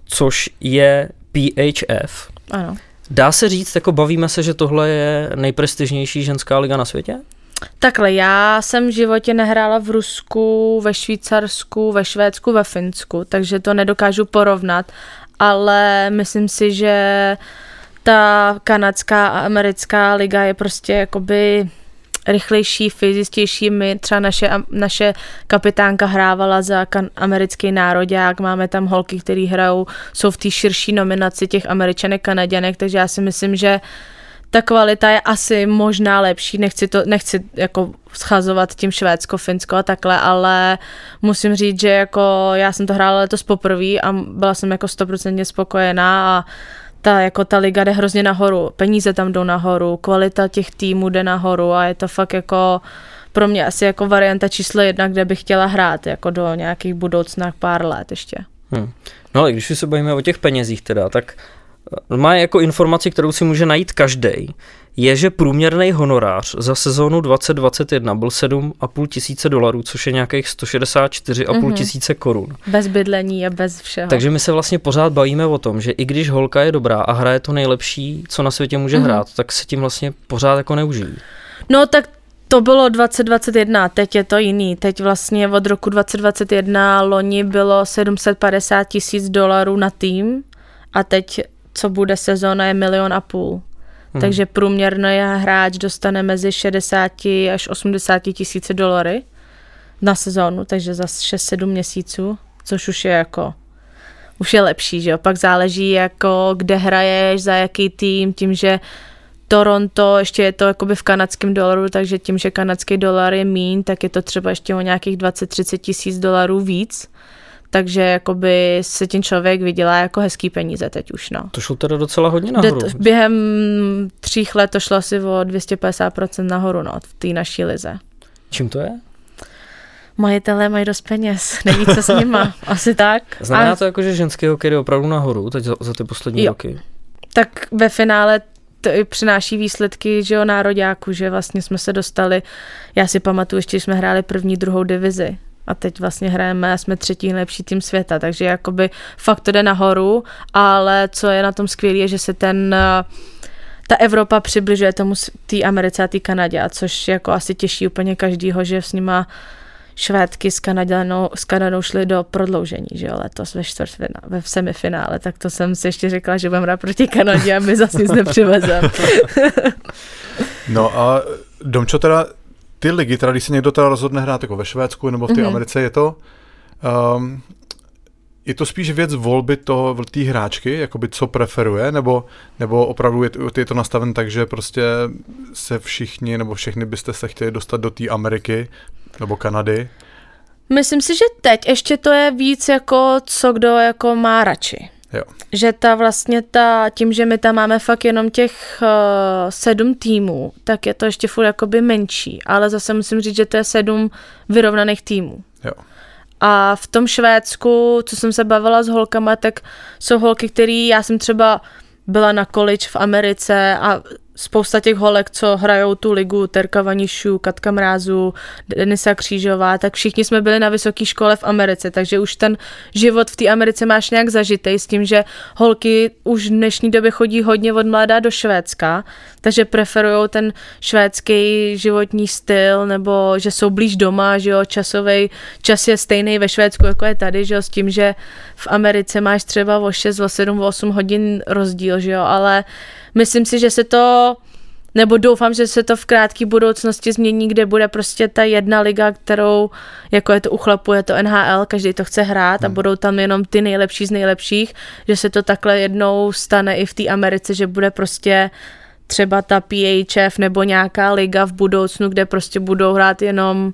což je P H F. Ano. Dá se říct, jako bavíme se, že tohle je nejprestižnější ženská liga na světě? Takhle, já jsem v životě nehrála v Rusku, ve Švýcarsku, ve Švédsku, ve Finsku, takže to nedokážu porovnat, ale myslím si, že ta kanadská a americká liga je prostě jakoby rychlejší, fyzičtější. My třeba naše, naše kapitánka hrávala za kan- americký nároďák, máme tam holky, které hrajou, jsou v té širší nominaci těch Američanek, Kanaděnek, takže já si myslím, že ta kvalita je asi možná lepší, nechci to, nechci jako schazovat tím Švédsko, Finsko a takhle, ale musím říct, že jako já jsem to hrála letos poprvé a byla jsem jako stoprocentně spokojená a ta, jako ta liga jde hrozně nahoru, peníze tam jdou nahoru, kvalita těch týmů jde nahoru a je to fakt jako pro mě asi jako varianta číslo jedna, kde bych chtěla hrát jako do nějakých budoucnách pár let ještě. Hmm. No ale když se bavíme o těch penězích teda, tak má jako informaci, kterou si může najít každý, je, že průměrný honorář za sezónu dvacet dvacet jedna byl sedm a půl tisíce dolarů, což je nějakých sto šedesát čtyři a půl tisíce korun. Bez bydlení a bez všeho. Takže my se vlastně pořád bavíme o tom, že i když holka je dobrá a hraje to nejlepší, co na světě může mm-hmm. hrát, tak se tím vlastně pořád jako neužijí. No tak to bylo dvacet dvacet jedna, teď je to jiný. Teď vlastně od roku dvacet dvacet jedna loni bylo sedm set padesát tisíc dolarů na tým a teď co bude sezóna je milion a půl. Hmm. Takže průměrný hráč dostane mezi šedesát až osmdesát tisíc dolary na sezónu, takže za šest sedm měsíců, což už je jako, už je lepší, že jo. Pak záleží jako, kde hraješ, za jaký tým, tím, že Toronto, ještě je to jakoby v kanadském dolaru, takže tím, že kanadský dolar je míň, tak je to třeba ještě o nějakých dvacet třicet tisíc dolarů víc. Takže jakoby se ten člověk vydělá jako hezký peníze teď už, no. To šlo teda docela hodně nahoru. De- během třích let to šlo asi o dvě stě padesát procent nahoru, no, v té naší lize. Čím to je? Majitelé mají dost peněz, neví, co s nima, asi tak. Znamená A... to jako, že ženský hokej jde opravdu nahoru teď za, za ty poslední jo. roky? Tak ve finále to i přináší výsledky, že jo, nároďáku, že vlastně jsme se dostali, já si pamatuju, ještě jsme hráli první, druhou divizi. A teď vlastně hrajeme a jsme třetí nejlepší tým světa, takže jakoby fakt to jde nahoru, ale co je na tom skvělé, je, že se ten, ta Evropa přibližuje tomu té Americe a té Kanadě, což jako asi těší úplně každýho, že s nima, Švédky s Kanaděnou, s Kanadou šly do prodloužení, že jo, letos ve čtvrtfinále, ve semifinále, tak to jsem si ještě řekla, že budeme hrát proti Kanadě a my zase nic nepřivezeme. No a Domčo, teda ty ligy, teda když se někdo teda rozhodne hrát jako ve Švédsku nebo v té mm-hmm. Americe, je to... Um, je to spíš věc volby toho té hráčky, jakoby co preferuje, nebo, nebo opravdu je, je to nastaven tak, že prostě se všichni nebo všechny byste se chtěli dostat do té Ameriky nebo Kanady? Myslím si, že teď ještě to je víc jako co kdo jako má radši. Jo. Že ta vlastně ta, tím, že my tam máme fakt jenom těch uh, sedm týmů, tak je to ještě furt jakoby menší, ale zase musím říct, že to je sedm vyrovnaných týmů. Jo. A v tom Švédsku, co jsem se bavila s holkama, tak jsou holky, které já jsem třeba byla na college v Americe a spousta těch holek, co hrajou tu ligu, Terka Vanišů, Katka Mrázu, Denisa Křížová, tak všichni jsme byli na vysoké škole v Americe, takže už ten život v té Americe máš nějak zažitej s tím, že holky už v dnešní době chodí hodně od mladá do Švédska, takže preferujou ten švédský životní styl, nebo že jsou blíž doma, že jo, časovej, čas je stejný ve Švédsku, jako je tady, že jo, s tím, že v Americe máš třeba o šest, o sedm, o osm hodin rozdíl, že jo, ale myslím si, že se to, nebo doufám, že se to v krátké budoucnosti změní, kde bude prostě ta jedna liga, kterou, jako je to u chlapů, je to N H L, každý to chce hrát a budou tam jenom ty nejlepší z nejlepších, že se to takhle jednou stane i v té Americe, že bude prostě třeba ta P H F nebo nějaká liga v budoucnu, kde prostě budou hrát jenom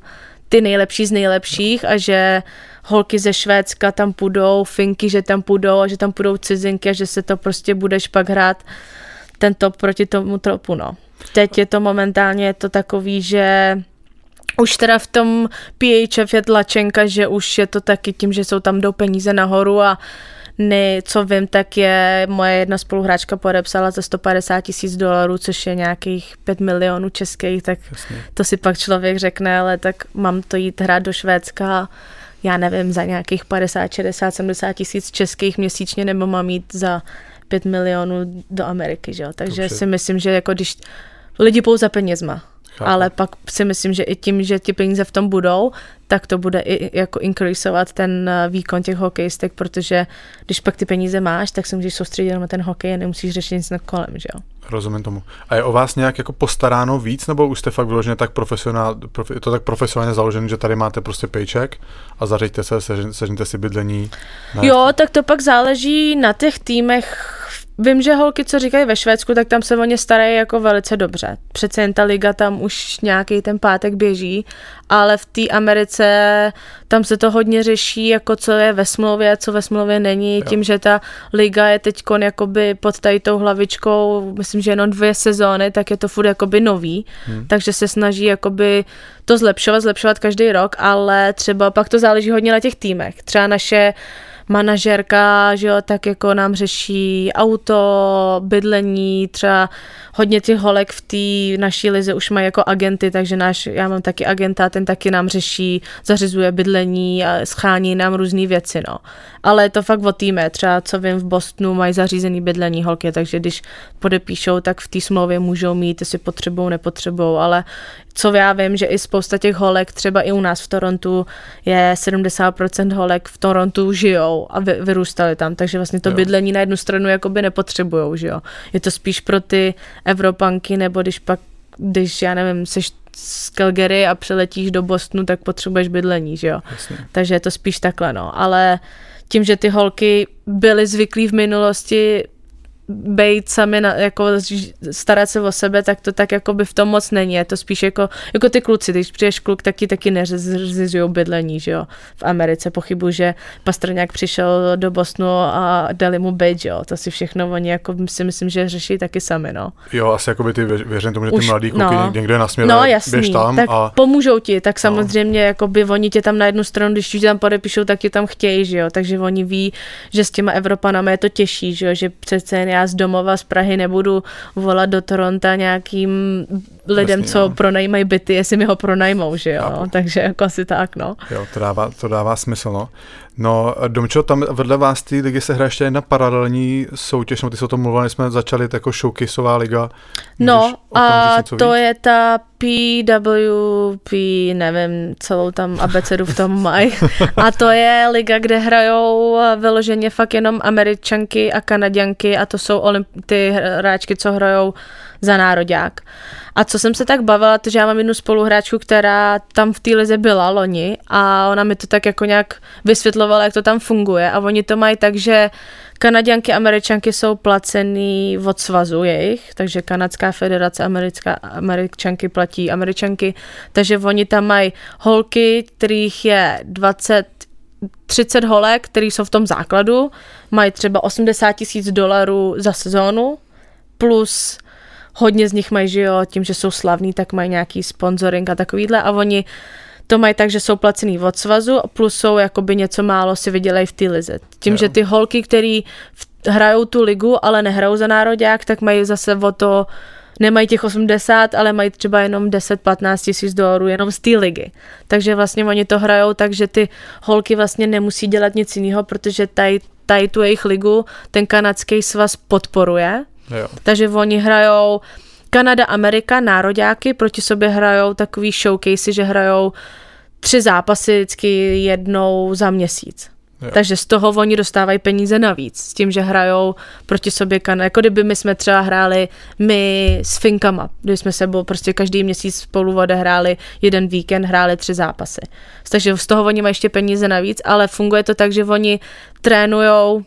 ty nejlepší z nejlepších a že holky ze Švédska tam půjdou, Finky, že tam půjdou a že tam půjdou cizinky a že se to prostě budeš pak hrát ten top proti tomu tropu, no. Teď je to momentálně je to takový, že už teda v tom P H F je tlačenka, že už je to taky tím, že jsou tam jdou peníze nahoru a ne, co vím, tak je moje jedna spoluhráčka podepsala za sto padesát tisíc dolarů, což je nějakých pět milionů českých, tak jasně. To si pak člověk řekne, ale tak mám to jít hrát do Švédska, já nevím, za nějakých padesát, šedesát, sedmdesát tisíc českých měsíčně, nebo mám jít za pět milionů do Ameriky, že jo? Takže dobře. Si myslím, že jako když lidi pouze penězma, chápu. Ale pak si myslím, že i tím, že ty peníze v tom budou, tak to bude i jako increaseovat ten výkon těch hokejistek, protože když pak ty peníze máš, tak se můžeš soustředit na ten hokej a nemusíš řešit nic nad kolem, že jo? Rozumím tomu. A je o vás nějak jako postaráno víc, nebo už jste fakt vyloženě tak profesionál, je to tak profesionálně založený, že tady máte prostě paycheck a zařiďte se, sežněte si bydlení? Jo, tak to pak záleží na těch týmech. Vím, že holky, co říkají ve Švédsku, tak tam se o ně starají jako velice dobře. Přece jen ta liga tam už nějaký ten pátek běží, ale v té Americe tam se to hodně řeší, jako co je ve smlouvě, co ve smlouvě není, jo. Tím, že ta liga je teďkon jakoby pod tady tou hlavičkou, myslím, že jenom dvě sezóny, tak je to furt jakoby nový, hmm. takže se snaží jakoby to zlepšovat, zlepšovat každý rok, ale třeba pak to záleží hodně na těch týmech. Třeba naše manažerka, že jo, tak jako nám řeší auto, bydlení, třeba hodně těch holek v té naší lize už mají jako agenty, takže náš, já mám taky agenta, ten taky nám řeší, zařizuje bydlení a schání nám různé věci, no. Ale je to fakt o týme, třeba co vím, v Bostonu mají zařízený bydlení holky, takže když podepíšou, tak v té smlouvě můžou mít, jestli potřebou, nepotřebou, ale co já vím, že i spousta těch holek, třeba i u nás v Torontu je sedmdesát procent holek v Torontu žijou a vy, vyrůstali tam, takže vlastně to jo. Bydlení na jednu stranu jakoby nepotřebujou, že jo. Je to spíš pro ty Evropanky, nebo když pak, když já nevím, seš z Calgary a přeletíš do Bostonu, tak potřebuješ bydlení, že jo. Jasně. Takže je to spíš takhle, no. Ale tím, že ty holky byly zvyklí v minulosti bejt sami, na, jako starat se o sebe, tak to tak jako by v tom moc není. Je to spíš jako, jako ty kluci, když přijdeš kluk, tak ti taky neřizují bydlení, že jo. V Americe pochybuji, že Pastrňák přišel do Bostonu a dali mu byt, jo. To si všechno oni jako si myslím, že řeší taky sami, no. Jo, asi jako by ty věřím tomu, že ty už, mladý kluky no, někde nasměruje, no, jasný, běž tam tak a pomůžou ti, tak samozřejmě no. Jako by oni tě tam na jednu stranu, když ti tam podepíšou, tak ti tam chtějí, že jo. Takže oni ví, že s těma Evropanama je to těžší, že jo, že přece já z domova z Prahy nebudu volat do Toronta nějakým lidem, jasně, co jo. Pronajímají byty, jestli mi ho pronajmou, že jo, no, takže jako asi tak, no. Jo, to dává, to dává smysl, no. No, Domčo, tam vedle vás té ligy se hraje ještě jedna paralelní soutěž, no ty jsi o tom mluvili, jsme začali jako showcaseová liga. No, a to víc? Je ta P W P, nevím, celou tam abecedu v tom mají. A to je liga, kde hrajou vyloženě fakt jenom Američanky a Kanaďanky a to jsou olymp- ty hráčky, co hrajou za nároďák. A co jsem se tak bavila, to, že já mám jednu spoluhráčku, která tam v té lize byla loni a ona mi to tak jako nějak vysvětlovala, jak to tam funguje a oni to mají tak, že Kanaďanky a Američanky jsou placený od svazu jejich, takže Kanadská federace americká, Američanky platí Američanky, takže oni tam mají holky, kterých je dvacet, třicet holek, který jsou v tom základu, mají třeba osmdesát tisíc dolarů za sezónu, plus hodně z nich mají, že jo, tím, že jsou slavní, tak mají nějaký sponsoring a takovýhle a oni to mají tak, že jsou placený od svazu a plus jsou jakoby něco málo si vydělají v té lize. Tím, jo. Že ty holky, který hrajou tu ligu, ale nehrajou za nároďák, tak mají zase o to, nemají těch osmdesát, ale mají třeba jenom deset patnáct tisíc dolarů jenom z té ligy. Takže vlastně oni to hrajou tak, že ty holky vlastně nemusí dělat nic jiného, protože tady, tady tu jejich ligu ten kanadský svaz podporuje. Jo. Takže oni hrajou Kanada, Amerika, nároďáky, proti sobě hrajou takový showcase, že hrajou tři zápasy vždycky jednou za měsíc. Jo. Takže z toho oni dostávají peníze navíc, s tím, že hrajou proti sobě Kanada. Jako kdyby my jsme třeba hráli my s Finkama, když jsme sebou prostě každý měsíc spolu odehráli jeden víkend, hráli tři zápasy. Takže z toho oni mají ještě peníze navíc, ale funguje to tak, že oni trénujou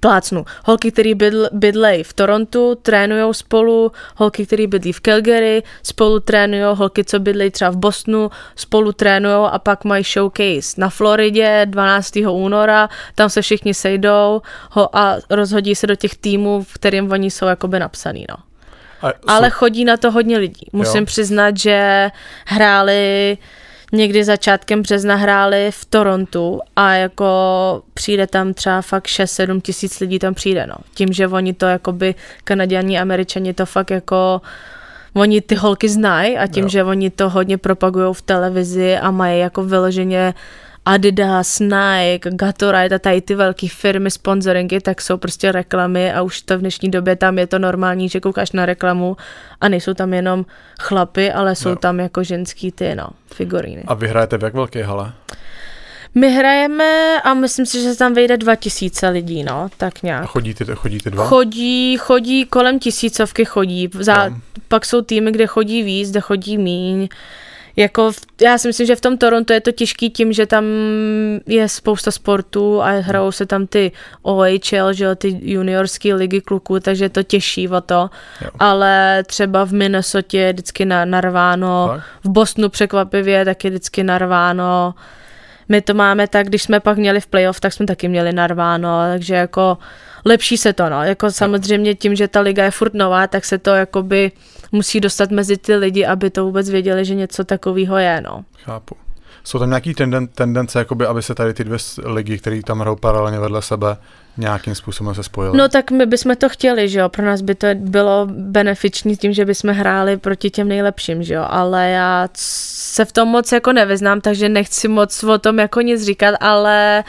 plácnu. Holky, který bydl, bydlejí v Torontu, trénujou spolu, holky, který bydlí v Calgary, spolu trénujou, holky, co bydlejí třeba v Bostonu, spolu trénujou a pak mají showcase na Floridě dvanáctého února, tam se všichni sejdou ho, a rozhodí se do těch týmů, v kterým oni jsou jakoby napsaný, no. A, Ale jsou... chodí na to hodně lidí. Musím jo. přiznat, že hráli někdy začátkem března hráli v Torontu a jako přijde tam třeba fakt šest sedm tisíc lidí tam přijde, no. Tím, že oni to jakoby Kanaďani, Američani to fakt jako, oni ty holky znají a tím, jo. že oni to hodně propagujou v televizi a mají jako vyloženě Adidas, Nike, Gatorade a tady ty velké firmy, sponsoringy, tak jsou prostě reklamy a už to v dnešní době tam je to normální, že koukáš na reklamu a nejsou tam jenom chlapy, ale jsou no. tam jako ženský ty, no, figuríny. A vy hrajete v jak velké hale? My hrajeme a myslím si, že se tam vejde dva tisíce lidí, no, tak nějak. A chodí ty, chodí ty dva? Chodí, chodí, kolem tisícovky chodí. Za, no. Pak jsou týmy, kde chodí víc, kde chodí míň. Jako, já si myslím, že v tom Torontu je to těžký tím, že tam je spousta sportů a hrajou se tam ty O H L, že jo, ty juniorské ligy kluků, takže je to těžší o to. Jo. Ale třeba v Minnesota je vždycky narváno, tak? V Bostonu překvapivě taky vždycky narváno. My to máme tak, když jsme pak měli v playoff, tak jsme taky měli narváno, takže jako lepší se to, no. Jako samozřejmě tím, že ta liga je furt nová, tak se to jakoby musí dostat mezi ty lidi, aby to vůbec věděli, že něco takového je, no. Chápu. Jsou tam nějaký tenden, tendence, jakoby, aby se tady ty dvě ligy, které tam hrajou paralelně vedle sebe, nějakým způsobem se spojily? No tak my bychom to chtěli, že jo. Pro nás by to bylo benefiční tím, že bychom hráli proti těm nejlepším, že jo. Ale já se v tom moc jako nevyznám, takže nechci moc o tom jako nic říkat, ale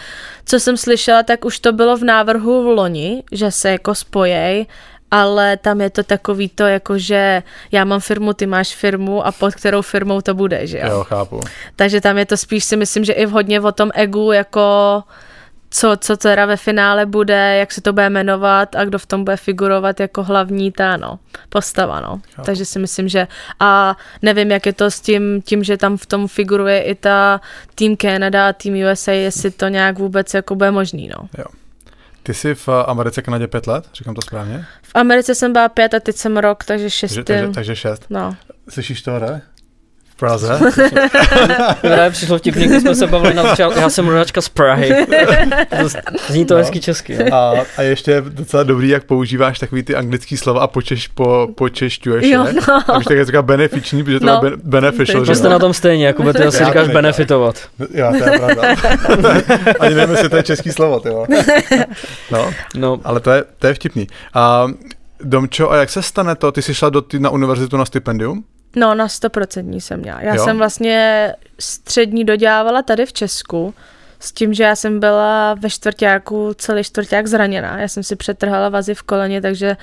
co jsem slyšela, tak už to bylo v návrhu v loni, že se jako spojej, ale tam je to takový to, jakože já mám firmu, ty máš firmu a pod kterou firmou to bude, že jo? Jo, chápu. Takže tam je to spíš si myslím, že i hodně o tom egu, jako co, co teda ve finále bude, jak se to bude jmenovat a kdo v tom bude figurovat jako hlavní ta, no, postava, no. Chápu. Takže si myslím, že a nevím, jak je to s tím, tím, že tam v tom figuruje i ta Team Canada a Team U S A, jestli to nějak vůbec jako bude možný, no. Jo. Ty jsi v Americe, Kanadě pět let? Říkám to správně? V Americe jsem byla pět a teď jsem rok, takže šestý. Takže, takže šest. No. Slyšíš to, ne? V Praze? Ne, přišlo vtipně, když jsme se bavili na začátku. Já jsem rodačka z Prahy. Zní to no. hezky česky. A, a ještě je docela dobrý, jak používáš takový ty anglický slova a počeš, po, počešťuješ. Jo, no. A už tak je říká benefiční, protože to no. je beneficial. Že jste na tom stejně, jako ty asi říkáš benefitovat. Jo, to je pravda. Ani nevím, jestli to je český slovo, ty jo. No, no. Ale to je, to je vtipný. A, Domčo, a jak se stane to? Ty jsi šla do, ty, na univerzitu na stipendium? No, na sto procent jsem měla. Já jo. jsem vlastně střední dodělávala tady v Česku S tím, že já jsem byla ve čtvrťáku, celý čtvrťák zraněná. Já jsem si přetrhala vazy v koleně, takže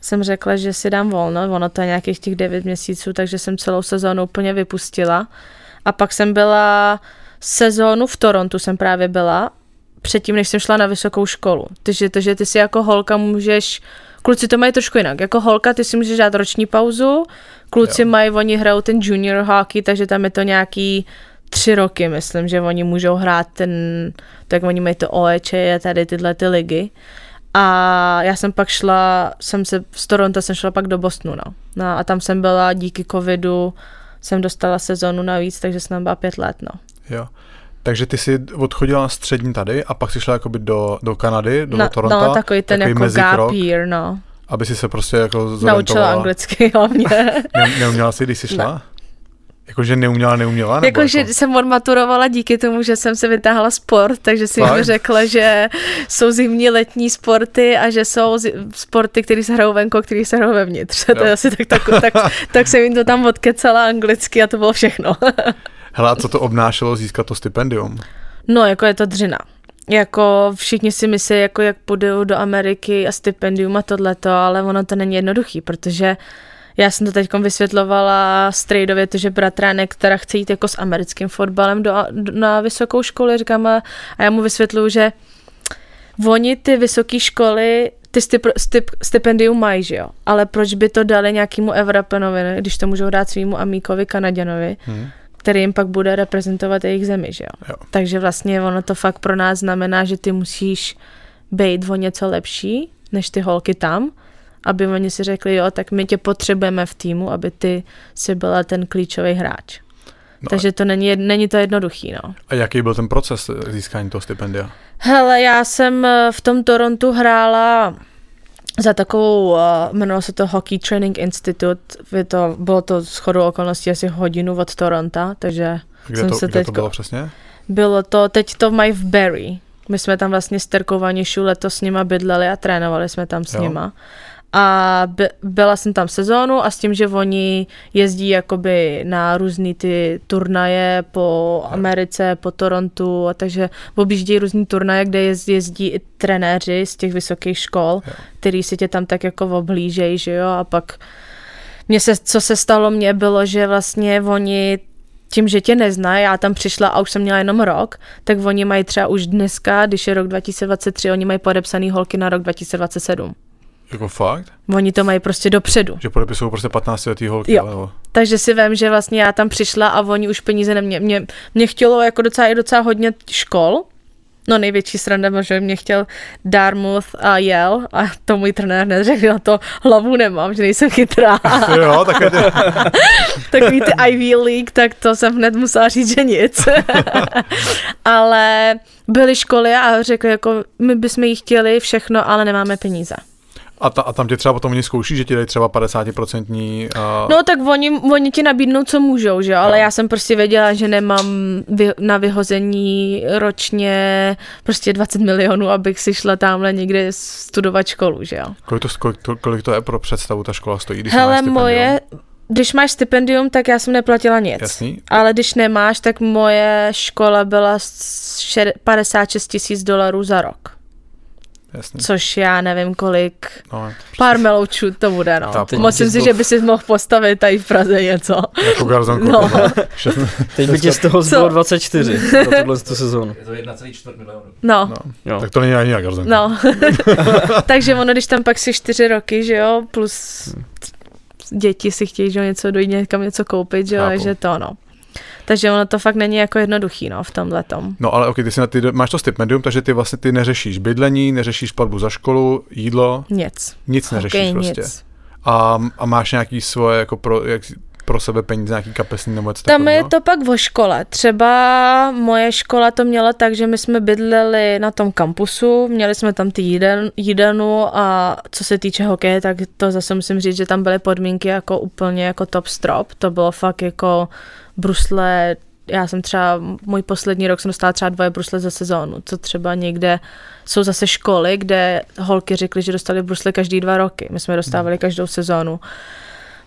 jsem řekla, že si dám volno. Ono to je nějakých těch devět měsíců, takže jsem celou sezónu úplně vypustila. A pak jsem byla sezónu v Torontu, jsem právě byla, předtím, než jsem šla na vysokou školu. Takže, takže ty si jako holka můžeš, kluci to mají trošku jinak, jako holka ty si můžeš dát roční pauzu, kluci jo. mají, oni hrajou ten junior hockey, takže tam je to nějaký tři roky, myslím, že oni můžou hrát ten, tak oni mají to O E Č, tady tyhle ty ligy. A já jsem pak šla, jsem se, z Toronto jsem šla pak do Bostonu, no. no. A tam jsem byla, díky covidu jsem dostala sezonu navíc, takže jsem tam byla pět let, no. Jo. Takže ty jsi odchodila na střední tady a pak jsi šla jakoby do, do Kanady, do, no, do Toronto. No, takový ten takový jako gap year, no. Aby si se prostě jako zorientovala. Naučila anglicky hlavně. ne, neuměla jsi, když jsi šla? No. Jakože neuměla, neuměla? Jakože jako? Jsem odmaturovala díky tomu, že jsem se vytáhla sport, takže si mi řekla, že jsou zimní letní sporty a že jsou zi- sporty, které se hrajou venku, které se hrajou vevnitř. To je asi tak, tak, tak, tak jsem jim to tam odkecala anglicky a to bylo všechno. Hele, co to obnášelo získat to stipendium? No, jako je to dřina. Jako všichni si myslí, jako jak půjdu do Ameriky a stipendium a tohleto, ale ono to není jednoduchý, protože já jsem to teďkom vysvětlovala strejdově, to, že bratránek, která chce jít jako s americkým fotbalem do, na vysokou školu, říkám, a já mu vysvětluju, že oni ty vysoké školy, ty stip, stip, stipendium mají, že jo, ale proč by to dali nějakému Evropanovi, ne? Když to můžou dát svýmu amíkovi Kanaděnovi, hmm. který jim pak bude reprezentovat jejich zemi, že jo? jo. Takže vlastně ono to fakt pro nás znamená, že ty musíš být o něco lepší, než ty holky tam, aby oni si řekli, jo, tak my tě potřebujeme v týmu, aby ty si byla ten klíčový hráč. No takže to není, není to jednoduchý, no. A jaký byl ten proces získání toho stipendia? Hele, já jsem v tom Torontu hrála za takovou, jmenovalo se to Hockey Training Institute, to, bylo to shodou okolností asi hodinu od Toronta, takže kde jsem to, se teď... to bylo přesně? Bylo to, teď to mají v Barrie. My jsme tam vlastně s Terkou Vanišou letos s nima bydleli a trénovali jsme tam s jo. nima. A byla jsem tam sezónu a s tím, že oni jezdí jakoby na různý ty turnaje po Americe, po Torontu, a takže objíždějí různý turnaje, kde jezdí i trenéři z těch vysokých škol, který si tě tam tak jako oblížejí, že jo, a pak mě se, co se stalo mně bylo, že vlastně oni tím, že tě neznají, já tam přišla a už jsem měla jenom rok, tak oni mají třeba už dneska, když je rok dva tisíce dvacet tři, oni mají podepsaný holky na rok dva tisíce dvacet sedm. Jako fakt? Oni to mají prostě dopředu. Že podepisují prostě patnáctiletý holky. Jo. Nebo... Takže si vím, že vlastně já tam přišla a oni už peníze nemě... Mě, mě chtělo jako docela i docela hodně škol. No největší sranda, že mě chtěl Dartmouth a Yale a to můj trenér neřekl, na to hlavu nemám, že nejsem chytrá. Jo, tak ty... Takový ty Ivy League, tak to jsem hned musela říct, že nic. Ale byly školy a řekli, jako my bychom jí chtěli všechno, ale nemáme peníze. A, ta, a tam tě třeba potom oni zkouší, že ti dají třeba padesát procent a... No tak oni, oni ti nabídnou, co můžou, že jo, ale já jsem prostě věděla, že nemám vy, na vyhození ročně prostě dvacet milionů, abych si šla tamhle někde studovat školu, že jo. Kolik to, kolik to, kolik to je pro představu, ta škola stojí, když Hele, máš stipendium? Moje, když máš stipendium, tak já jsem neplatila nic. Jasný. Ale když nemáš, tak moje škola byla padesát šest tisíc dolarů za rok. Jasný. Což já nevím kolik, no, pár meloučů to bude, no. Ta, Myslím si, že by si mohl postavit tady v Praze něco. Jako garzonku. No. Teď by ti z toho zbylo dvacet čtyři za tuhle sezónu. Je to jedna celá čtyři milionu. No. no. no. Tak to není ani garzonku. No. Takže ono, když tam pak si čtyři roky, že jo, plus děti si chtějí, že jo, něco dojít někam něco koupit, že jo, takže to, no. Takže ono to fakt není jako jednoduchý, no, v tomhletom. No ale ok, ty, si na, ty máš to stipendium, takže ty vlastně ty neřešíš bydlení, neřešíš platbu za školu, jídlo. Nic. Nic neřešíš okay, prostě. Nic. A, a máš nějaký svoje jako pro, jak, pro sebe peníze, nějaký kapesný nebo něco takového? Tam je to pak o škole. Třeba moje škola to měla tak, že my jsme bydleli na tom kampusu, měli jsme tam ty jíden, jídenu a co se týče hokeje, tak to zase musím říct, že tam byly podmínky jako úplně jako top strop. To bylo fakt jako... brusle, já jsem třeba, můj poslední rok jsem dostala třeba dvoje brusle za sezónu, co třeba někde, jsou zase školy, kde holky řekly, že dostali brusle každý dva roky, my jsme dostávali každou sezónu.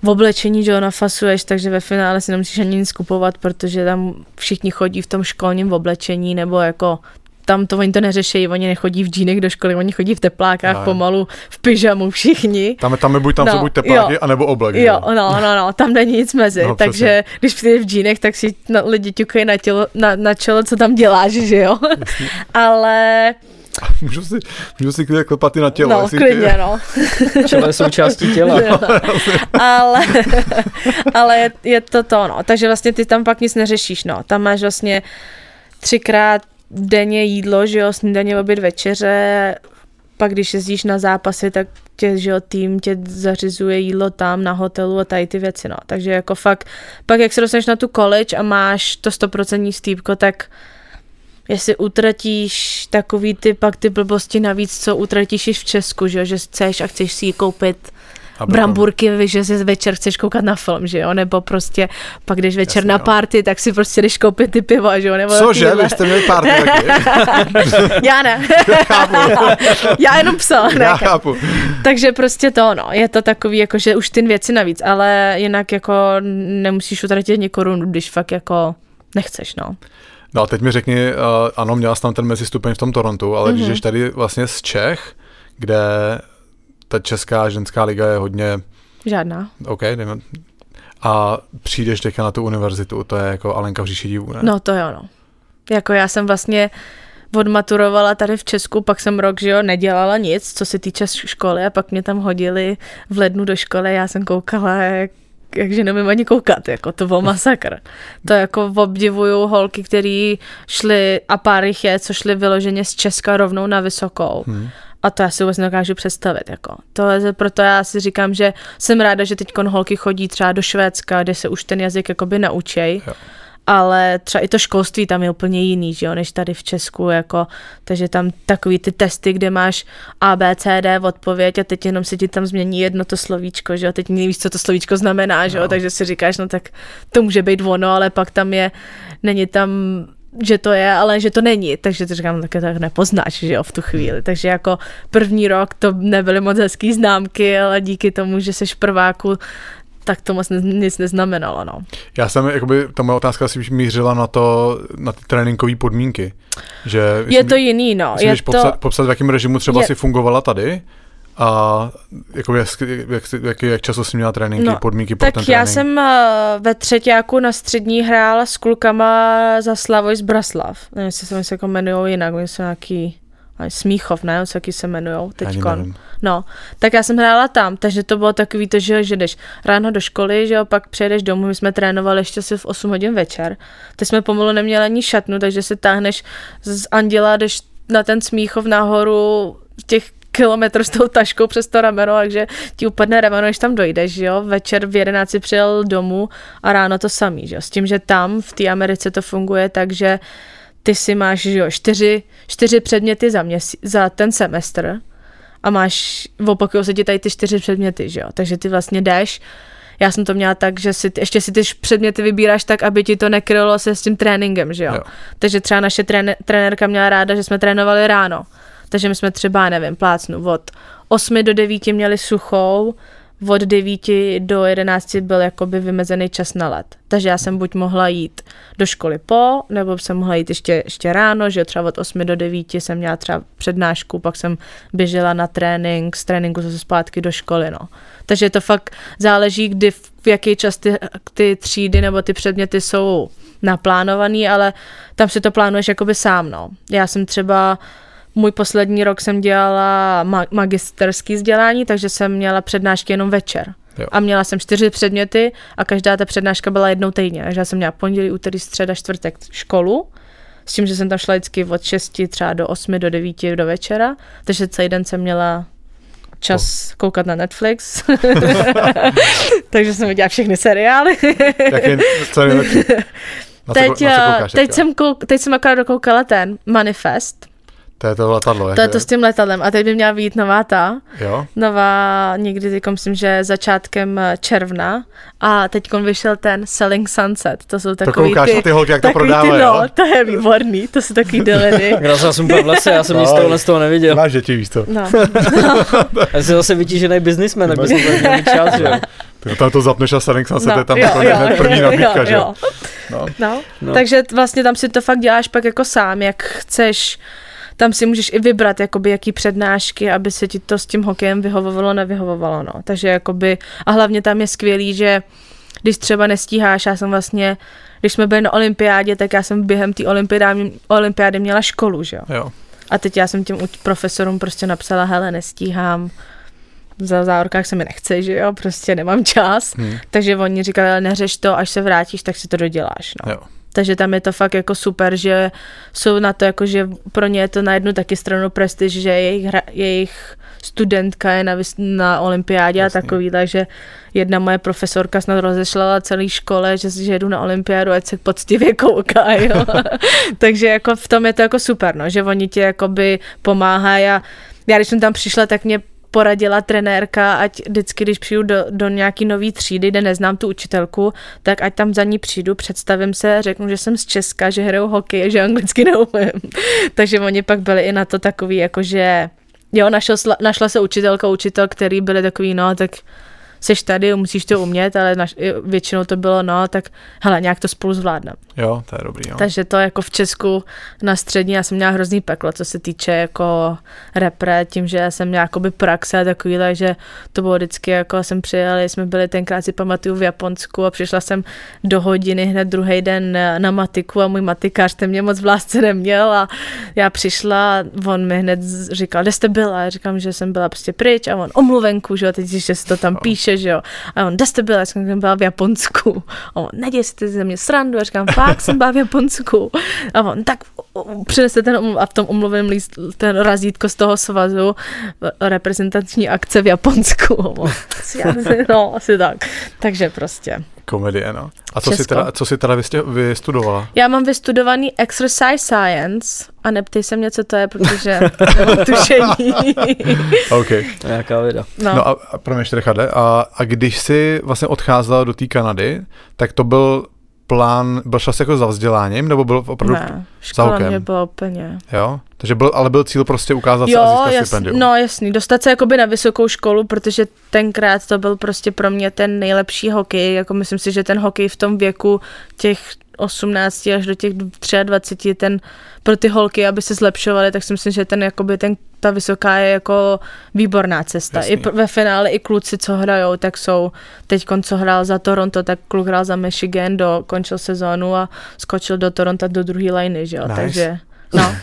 v oblečení, že ho nafasuješ, takže ve finále si nemusíš ani nic kupovat, protože tam všichni chodí v tom školním oblečení, nebo jako tam to oni to neřeší, oni nechodí v džínech do školy, oni chodí v teplákách, no, pomalu v pyžamu všichni. Tam, tam je buď tam no, jsou buď tepláky, jo, anebo oblek. Jo, no, no, no, tam není nic mezi, no, takže přesně. Když přijdeš v džínech, tak si na, lidi ťukají na, tělo, na, na čelo, co tam děláš, že jo? Ale... Můžu si, můžu si klidně klepat i na tělo. No, klidně, ty... no. Čelo je součástí těla. No, no. Ale, ale je, je to to, no. Takže vlastně ty tam pak nic neřešíš, no. Tam máš vlastně třikrát denně jídlo, že jo, snídaně, oběd, večeře, pak když jezdíš na zápasy, tak tě, že jo, tým tě zařizuje jídlo tam na hotelu a tady ty věci, no. Takže jako fakt, pak jak se dostaneš na tu college a máš to stoprocentní stýpko, tak jestli utratíš takový ty pak ty blbosti navíc, co utratíš již v Česku, že jo, že chceš a chceš si ji koupit bramburky, že si večer chceš koukat na film, že jo, nebo prostě pak jdeš večer jasně, na party, tak si prostě jdeš koupit ty piva, že jo, nebo... Cože, vy jste měli party taky? Já ne. Já chápu. Já jenom psala. Já ne, chápu. Takže prostě to, no, je to takový, jako, že už ty věci navíc, ale jinak jako nemusíš utratit ani korunu, když fakt jako nechceš, no. No a teď mi řekni, uh, ano, měla jsi tam ten mezistupeň v tom Torontu, ale mm-hmm. když jsi tady vlastně z Čech, kde ta česká ženská liga je hodně... Žádná. OK, dejme. A přijdeš teďka na tu univerzitu, to je jako Alenka v říši divů, ne? No to je ono. Jako já jsem vlastně odmaturovala tady v Česku, pak jsem rok, že jo, nedělala nic, co se týče školy a pak mě tam hodili v lednu do školy, já jsem koukala, jak takže nemím ani koukat, jako to byl masakr. To jako obdivuju holky, které šly, a pár jich je, co šly vyloženě z Česka rovnou na vysokou. Hmm. A to já si vůbec nedokážu představit, jako. To je, proto já si říkám, že jsem ráda, že teď holky chodí třeba do Švédska, kde se už ten jazyk jakoby naučej. Jo. Ale třeba i to školství tam je úplně jiný, že jo, než tady v Česku, jako, takže tam takový ty testy, kde máš A, B, C, D, odpověď a teď jenom se ti tam změní jedno to slovíčko, že jo, teď nevíš, co to slovíčko znamená, že jo, no. Takže si říkáš, no tak to může být ono, ale pak tam je, není tam, že to je, ale že to není, takže to říkám, tak, tak nepoznáš, že jo, v tu chvíli, takže jako první rok to nebyly moc hezký známky, ale díky tomu, že seš prváku, tak to moc nic neznamenalo, no. Já jsem, jakoby, ta moje otázka asi mířila na to, na ty tréninkové podmínky, že... Je to jiný, no. Myslím, je to... Popsat, popsat, v jakém režimu třeba je... si fungovala tady a jakoby, jak, jak, jak, jak často jsi měla tréninky, no, podmínky pro ten trénink? Tak já jsem ve třetíku na střední hrála s klukama za Slavoj z Braslav. Nevím, jestli se mi se jako jmenujou jinak, oni jsou nějaký... Smíchov, ne? Co jaký se jmenujou teďkon. No, tak já jsem hrála tam, takže to bylo takový to, že, že jdeš ráno do školy, že jo, pak přejdeš domů, my jsme trénovali ještě si v osm hodin večer, teď jsme pomalu neměli ani šatnu, takže se táhneš z Anděla, jdeš na ten Smíchov nahoru těch kilometr s tou taškou přes to rameno, takže ti upadne rameno, než tam dojdeš, že jo. Večer v jedenácti přijel domů a ráno to samý, že jo. S tím, že tam v té Americe to funguje, takže ty si máš, že jo, čtyři, čtyři předměty za, měsíc, za ten semestr a máš, opakujou se ti tady ty čtyři předměty, že jo, takže ty vlastně jdeš, já jsem to měla tak, že si, ještě si ty předměty vybíráš tak, aby ti to nekrylo se s tím tréninkem, že jo, jo. Takže třeba naše trené, trenérka měla ráda, že jsme trénovali ráno, takže my jsme třeba, nevím, plácnu, od osmi do devíti měli suchou, od devíti do jedenácti byl jakoby vymezený čas na let. Takže já jsem buď mohla jít do školy po, nebo jsem mohla jít ještě, ještě ráno, že třeba od osmi do devíti jsem měla třeba přednášku, pak jsem běžela na trénink, z tréninku zase zpátky do školy, no. Takže to fakt záleží, kdy, v jaký čas ty, ty třídy nebo ty předměty jsou naplánovaný, ale tam si to plánuješ jakoby sám, no. Já jsem třeba Můj poslední rok jsem dělala magisterský vzdělání, takže jsem měla přednášky jenom večer. Jo. A měla jsem čtyři předměty a každá ta přednáška byla jednou týdně. Takže já jsem měla pondělí, úterý, středa, čtvrtek školu, s tím, že jsem tam šla vždycky od šesti třeba do osmi, do devíti, do večera. Takže celý den jsem měla čas oh. koukat na Netflix. Takže jsem viděla všechny seriály. Jaký seriály? Teď, teď, teď jsem akorát dokoukala ten Manifest. To je to letadlo. To je to s tím letadlem. A teď by měla vyjít nová ta. Jo. Nová, někdy teď myslím, že začátkem června. A teď vyšel ten Selling Sunset. To jsou takový to ty... To ty holky, jak to prodávají, no, to je výborný. To jsou takový deliny. Já jsem byl v lese, já jsem nic no, z toho neviděl. Máš děti, víš to. No. No. Já jsem zase vytížený biznismen, tak bych jsem to měl čas, že jo. Tam to zapneš a Sarinx na se no, tam jo, jako jo, první nabídka, že jo? No. No. No. Takže vlastně tam si to fakt děláš pak jako sám, jak chceš. Tam si můžeš i vybrat, jakoby, jaký přednášky, aby se ti to s tím hokejem vyhovovalo, nevyhovovalo, no. Takže jakoby, a hlavně tam je skvělý, že když třeba nestíháš, já jsem vlastně, když jsme byli na olympiádě, tak já jsem během té olympiády měla školu, že jo? Jo. A teď já jsem těm profesorům prostě napsala, hele, nestíhám, za zárukách se mi nechce, že jo, prostě nemám čas, hmm. takže oni říkali, neřeš to, až se vrátíš, tak si to doděláš, no. Jo. Takže tam je to fakt jako super, že jsou na to jako, že pro ně je to na jednu taky stranu prestiž, že jejich, hra, jejich studentka je na, na olympiádě a takový, takže jedna moje profesorka snad rozešlala celý škole, že, že jedu na olympiádu, ať se poctivě kouká, jo. Takže jako v tom je to jako super, no, že oni ti jakoby pomáhají a já když jsem tam přišla, tak mě poradila trenérka, ať vždycky, když přijdu do, do nějaký nový třídy, kde neznám tu učitelku, tak ať tam za ní přijdu, představím se, řeknu, že jsem z Česka, že hraju hokej, že anglicky neumím. Takže oni pak byli i na to takový, jakože jo, našla, našla se učitelka, učitel, který byli takový, no, tak seš tady, musíš to umět, ale naš, většinou to bylo, no, tak hele, nějak to spolu zvládneme. Jo, to je dobrý, jo. Takže to jako v Česku na střední, já jsem měla hrozný peklo, co se týče jako repre, tím, že já jsem měla jakoby praxe a takový, takže to bylo vždycky, jako jsem přijeli, jsme byli tenkrát, si pamatuju, v Japonsku a přišla jsem do hodiny hned druhý den na matiku a můj matikář ten mě moc v lásce neměl a já přišla, on mi hned říkal, kde jste byla? Já říkám, že jsem byla prostě pryč a on omluvenku, že jo, teď, že se to tam no. píše, že jo. A on, kde jste byla? Já jsem byla v Japonsku. A on, neděj si ty ze mě srandu. A říkám, fakt jsem byla v Japonsku. A on, tak přineste ten omluv, a v tom omluvném líst, ten razítko z toho svazu reprezentační akce v Japonsku. No, asi tak. Takže prostě. Komedie, no. A co Česko. si teda, co si teda vystudovala? Já mám vystudovaný exercise science a neptej se mě, co to je, protože nemám tušení. OK. To je nějaká věda. No, no a, a pro mě ještě Richarde, a, a když jsi vlastně odcházela do té Kanady, tak to byl plán, byl šla jsi jako za vzděláním, nebo byl opravdu ne, škola mě byla úplně. Jo? Takže byl, ale byl cíl prostě ukázat jo, se a získat jasný, stipendium. No jasný, dostat se jakoby na vysokou školu, protože tenkrát to byl prostě pro mě ten nejlepší hokej, jako myslím si, že ten hokej v tom věku těch osmnácti až do těch dvaceti tří, ten pro ty holky, aby se zlepšovaly, tak si myslím, že ten, jakoby, ten, ta vysoká je jako výborná cesta. Jasný. I pr- ve finále i kluci, co hrajou, tak jsou teďkon, co hrál za Toronto, tak kluk hrál za Michigan, dokončil sezónu a skočil do Toronto do druhé lajny, že jo, nice. Takže no.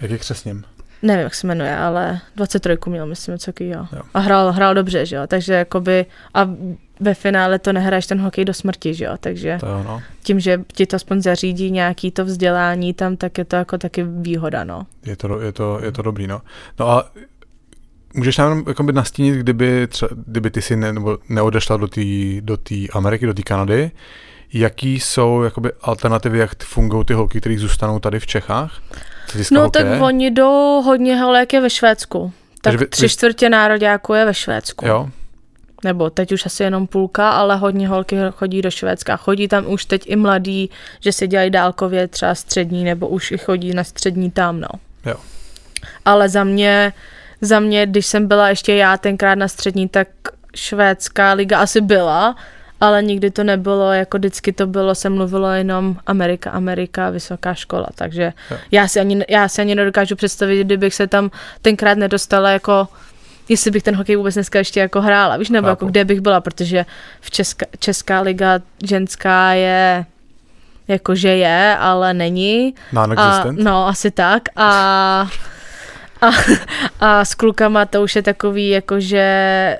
Jak je křesním? Nevím, jak se jmenuje, ale dvacet tři měl, myslím, co ký, jo. jo. A hrál, hrál dobře, že jo, takže jakoby a ve finále to nehraješ ten hokej do smrti, že jo, takže jo, no. Tím, že ti to aspoň zařídí nějaký to vzdělání tam, tak je to jako taky výhoda, no. Je to, je to, je to dobrý, no. No a můžeš nám jakoby nastínit, kdyby, třeba, kdyby ty si ne, nebo neodešla do té do té Ameriky, do té Kanady, jaký jsou jakoby alternativy, jak fungují ty holky, které zůstanou tady v Čechách? No hokej? Tak oni jdou hodně holek je ve Švédsku. Tak by, tři čtvrtě nároďáků je ve Švédsku. Jo. Nebo teď už asi jenom půlka, ale hodně holky chodí do Švédska. Chodí tam už teď i mladí, že se dělají dálkově třeba střední, nebo už i chodí na střední tam, no. Jo. Ale za mě, za mě, když jsem byla ještě já tenkrát na střední, tak švédská liga asi byla, ale nikdy to nebylo, jako vždycky to bylo, se mluvilo jenom Amerika, Amerika, vysoká škola, takže já si, ani, já si ani nedokážu představit, kdybych se tam tenkrát nedostala, jako jestli bych ten hokej vůbec dneska ještě jako hrála, víš, nebo jako kde bych byla, protože v Česka, Česká liga ženská je, jakože je, ale není. Non-existent. A, no, asi tak. A, a, a s klukama to už je takový, jakože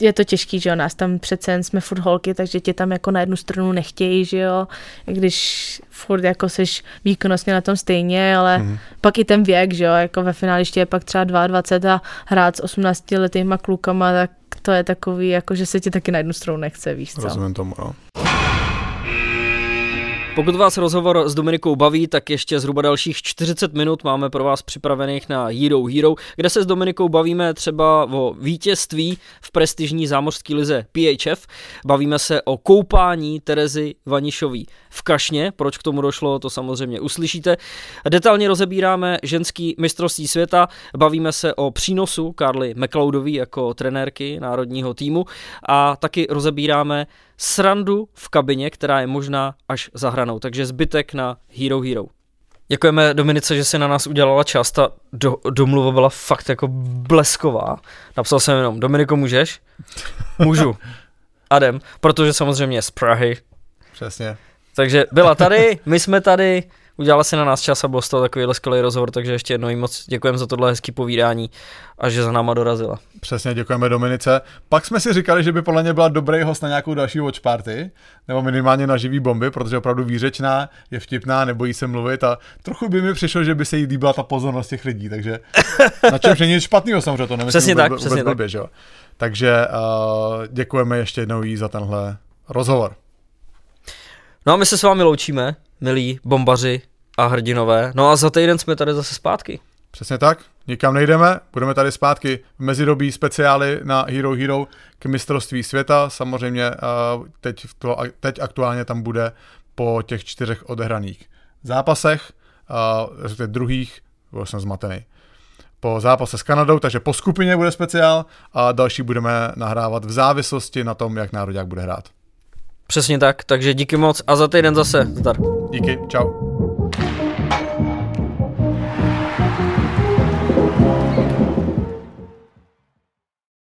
je to těžký, že jo, nás tam přece jen jsme furt holky, takže tě tam jako na jednu stranu nechtějí, že jo, když furt jako seš výkonnostně na tom stejně, ale mm. pak i ten věk, že jo, jako ve finále ještě je pak třeba dvacet dva a hrát s osmnáctiletýma klukama, tak to je takový, jako že se ti taky na jednu stranu nechce, víš co. Rozumím tomu, no. Pokud vás rozhovor s Dominikou baví, tak ještě zhruba dalších čtyřicet minut máme pro vás připravených na Hero Hero, kde se s Dominikou bavíme třeba o vítězství v prestižní zámořské lize P H F. Bavíme se o koupání Terezy Vanišové v Kašně, proč k tomu došlo, to samozřejmě uslyšíte. Detailně rozebíráme ženský mistrovství světa, bavíme se o přínosu Carly McLeodové jako trenérky národního týmu a taky rozebíráme srandu v kabině, která je možná až za hranou, takže zbytek na Hero Hero. Děkujeme Dominice, že si na nás udělala čas, ta do, domluva byla fakt jako blesková. Napsal jsem jenom, Dominiko, můžeš? Můžu. Adem, protože samozřejmě z Prahy. Přesně. Takže byla tady, my jsme tady, udělala si na nás čas a byl z toho takovýhle skvělý rozhovor, takže ještě jednou jí moc děkujeme za tohle hezký povídání a že za náma dorazila. Přesně, děkujeme Dominice. Pak jsme si říkali, že by podle mě byla dobrý host na nějakou další watch party, nebo minimálně na živý bomby, protože je opravdu výřečná, je vtipná, nebojí se mluvit a trochu by mi přišlo, že by se jí líbila ta pozornost těch lidí, takže na čemž není nic špatného, samozřejmě to nemyslím vůbec, vůbec, vůbec blbě, že jo. Takže uh, děkujeme ještě jednou jí za tenhle rozhovor. No a my se s vámi loučíme, milí bombaři a hrdinové. No a za týden jsme tady zase zpátky. Přesně tak, nikam nejdeme, budeme tady zpátky. V mezidobí speciály na Hero Hero k mistrovství světa. Samozřejmě teď, teď aktuálně tam bude po těch čtyřech odehraných zápasech, řekněme druhých, byl jsem zmatený. Po zápase s Kanadou, takže po skupině bude speciál a další budeme nahrávat v závislosti na tom, jak národák bude hrát. Přesně tak, takže díky moc a za týden zase, zdar. Díky, čau.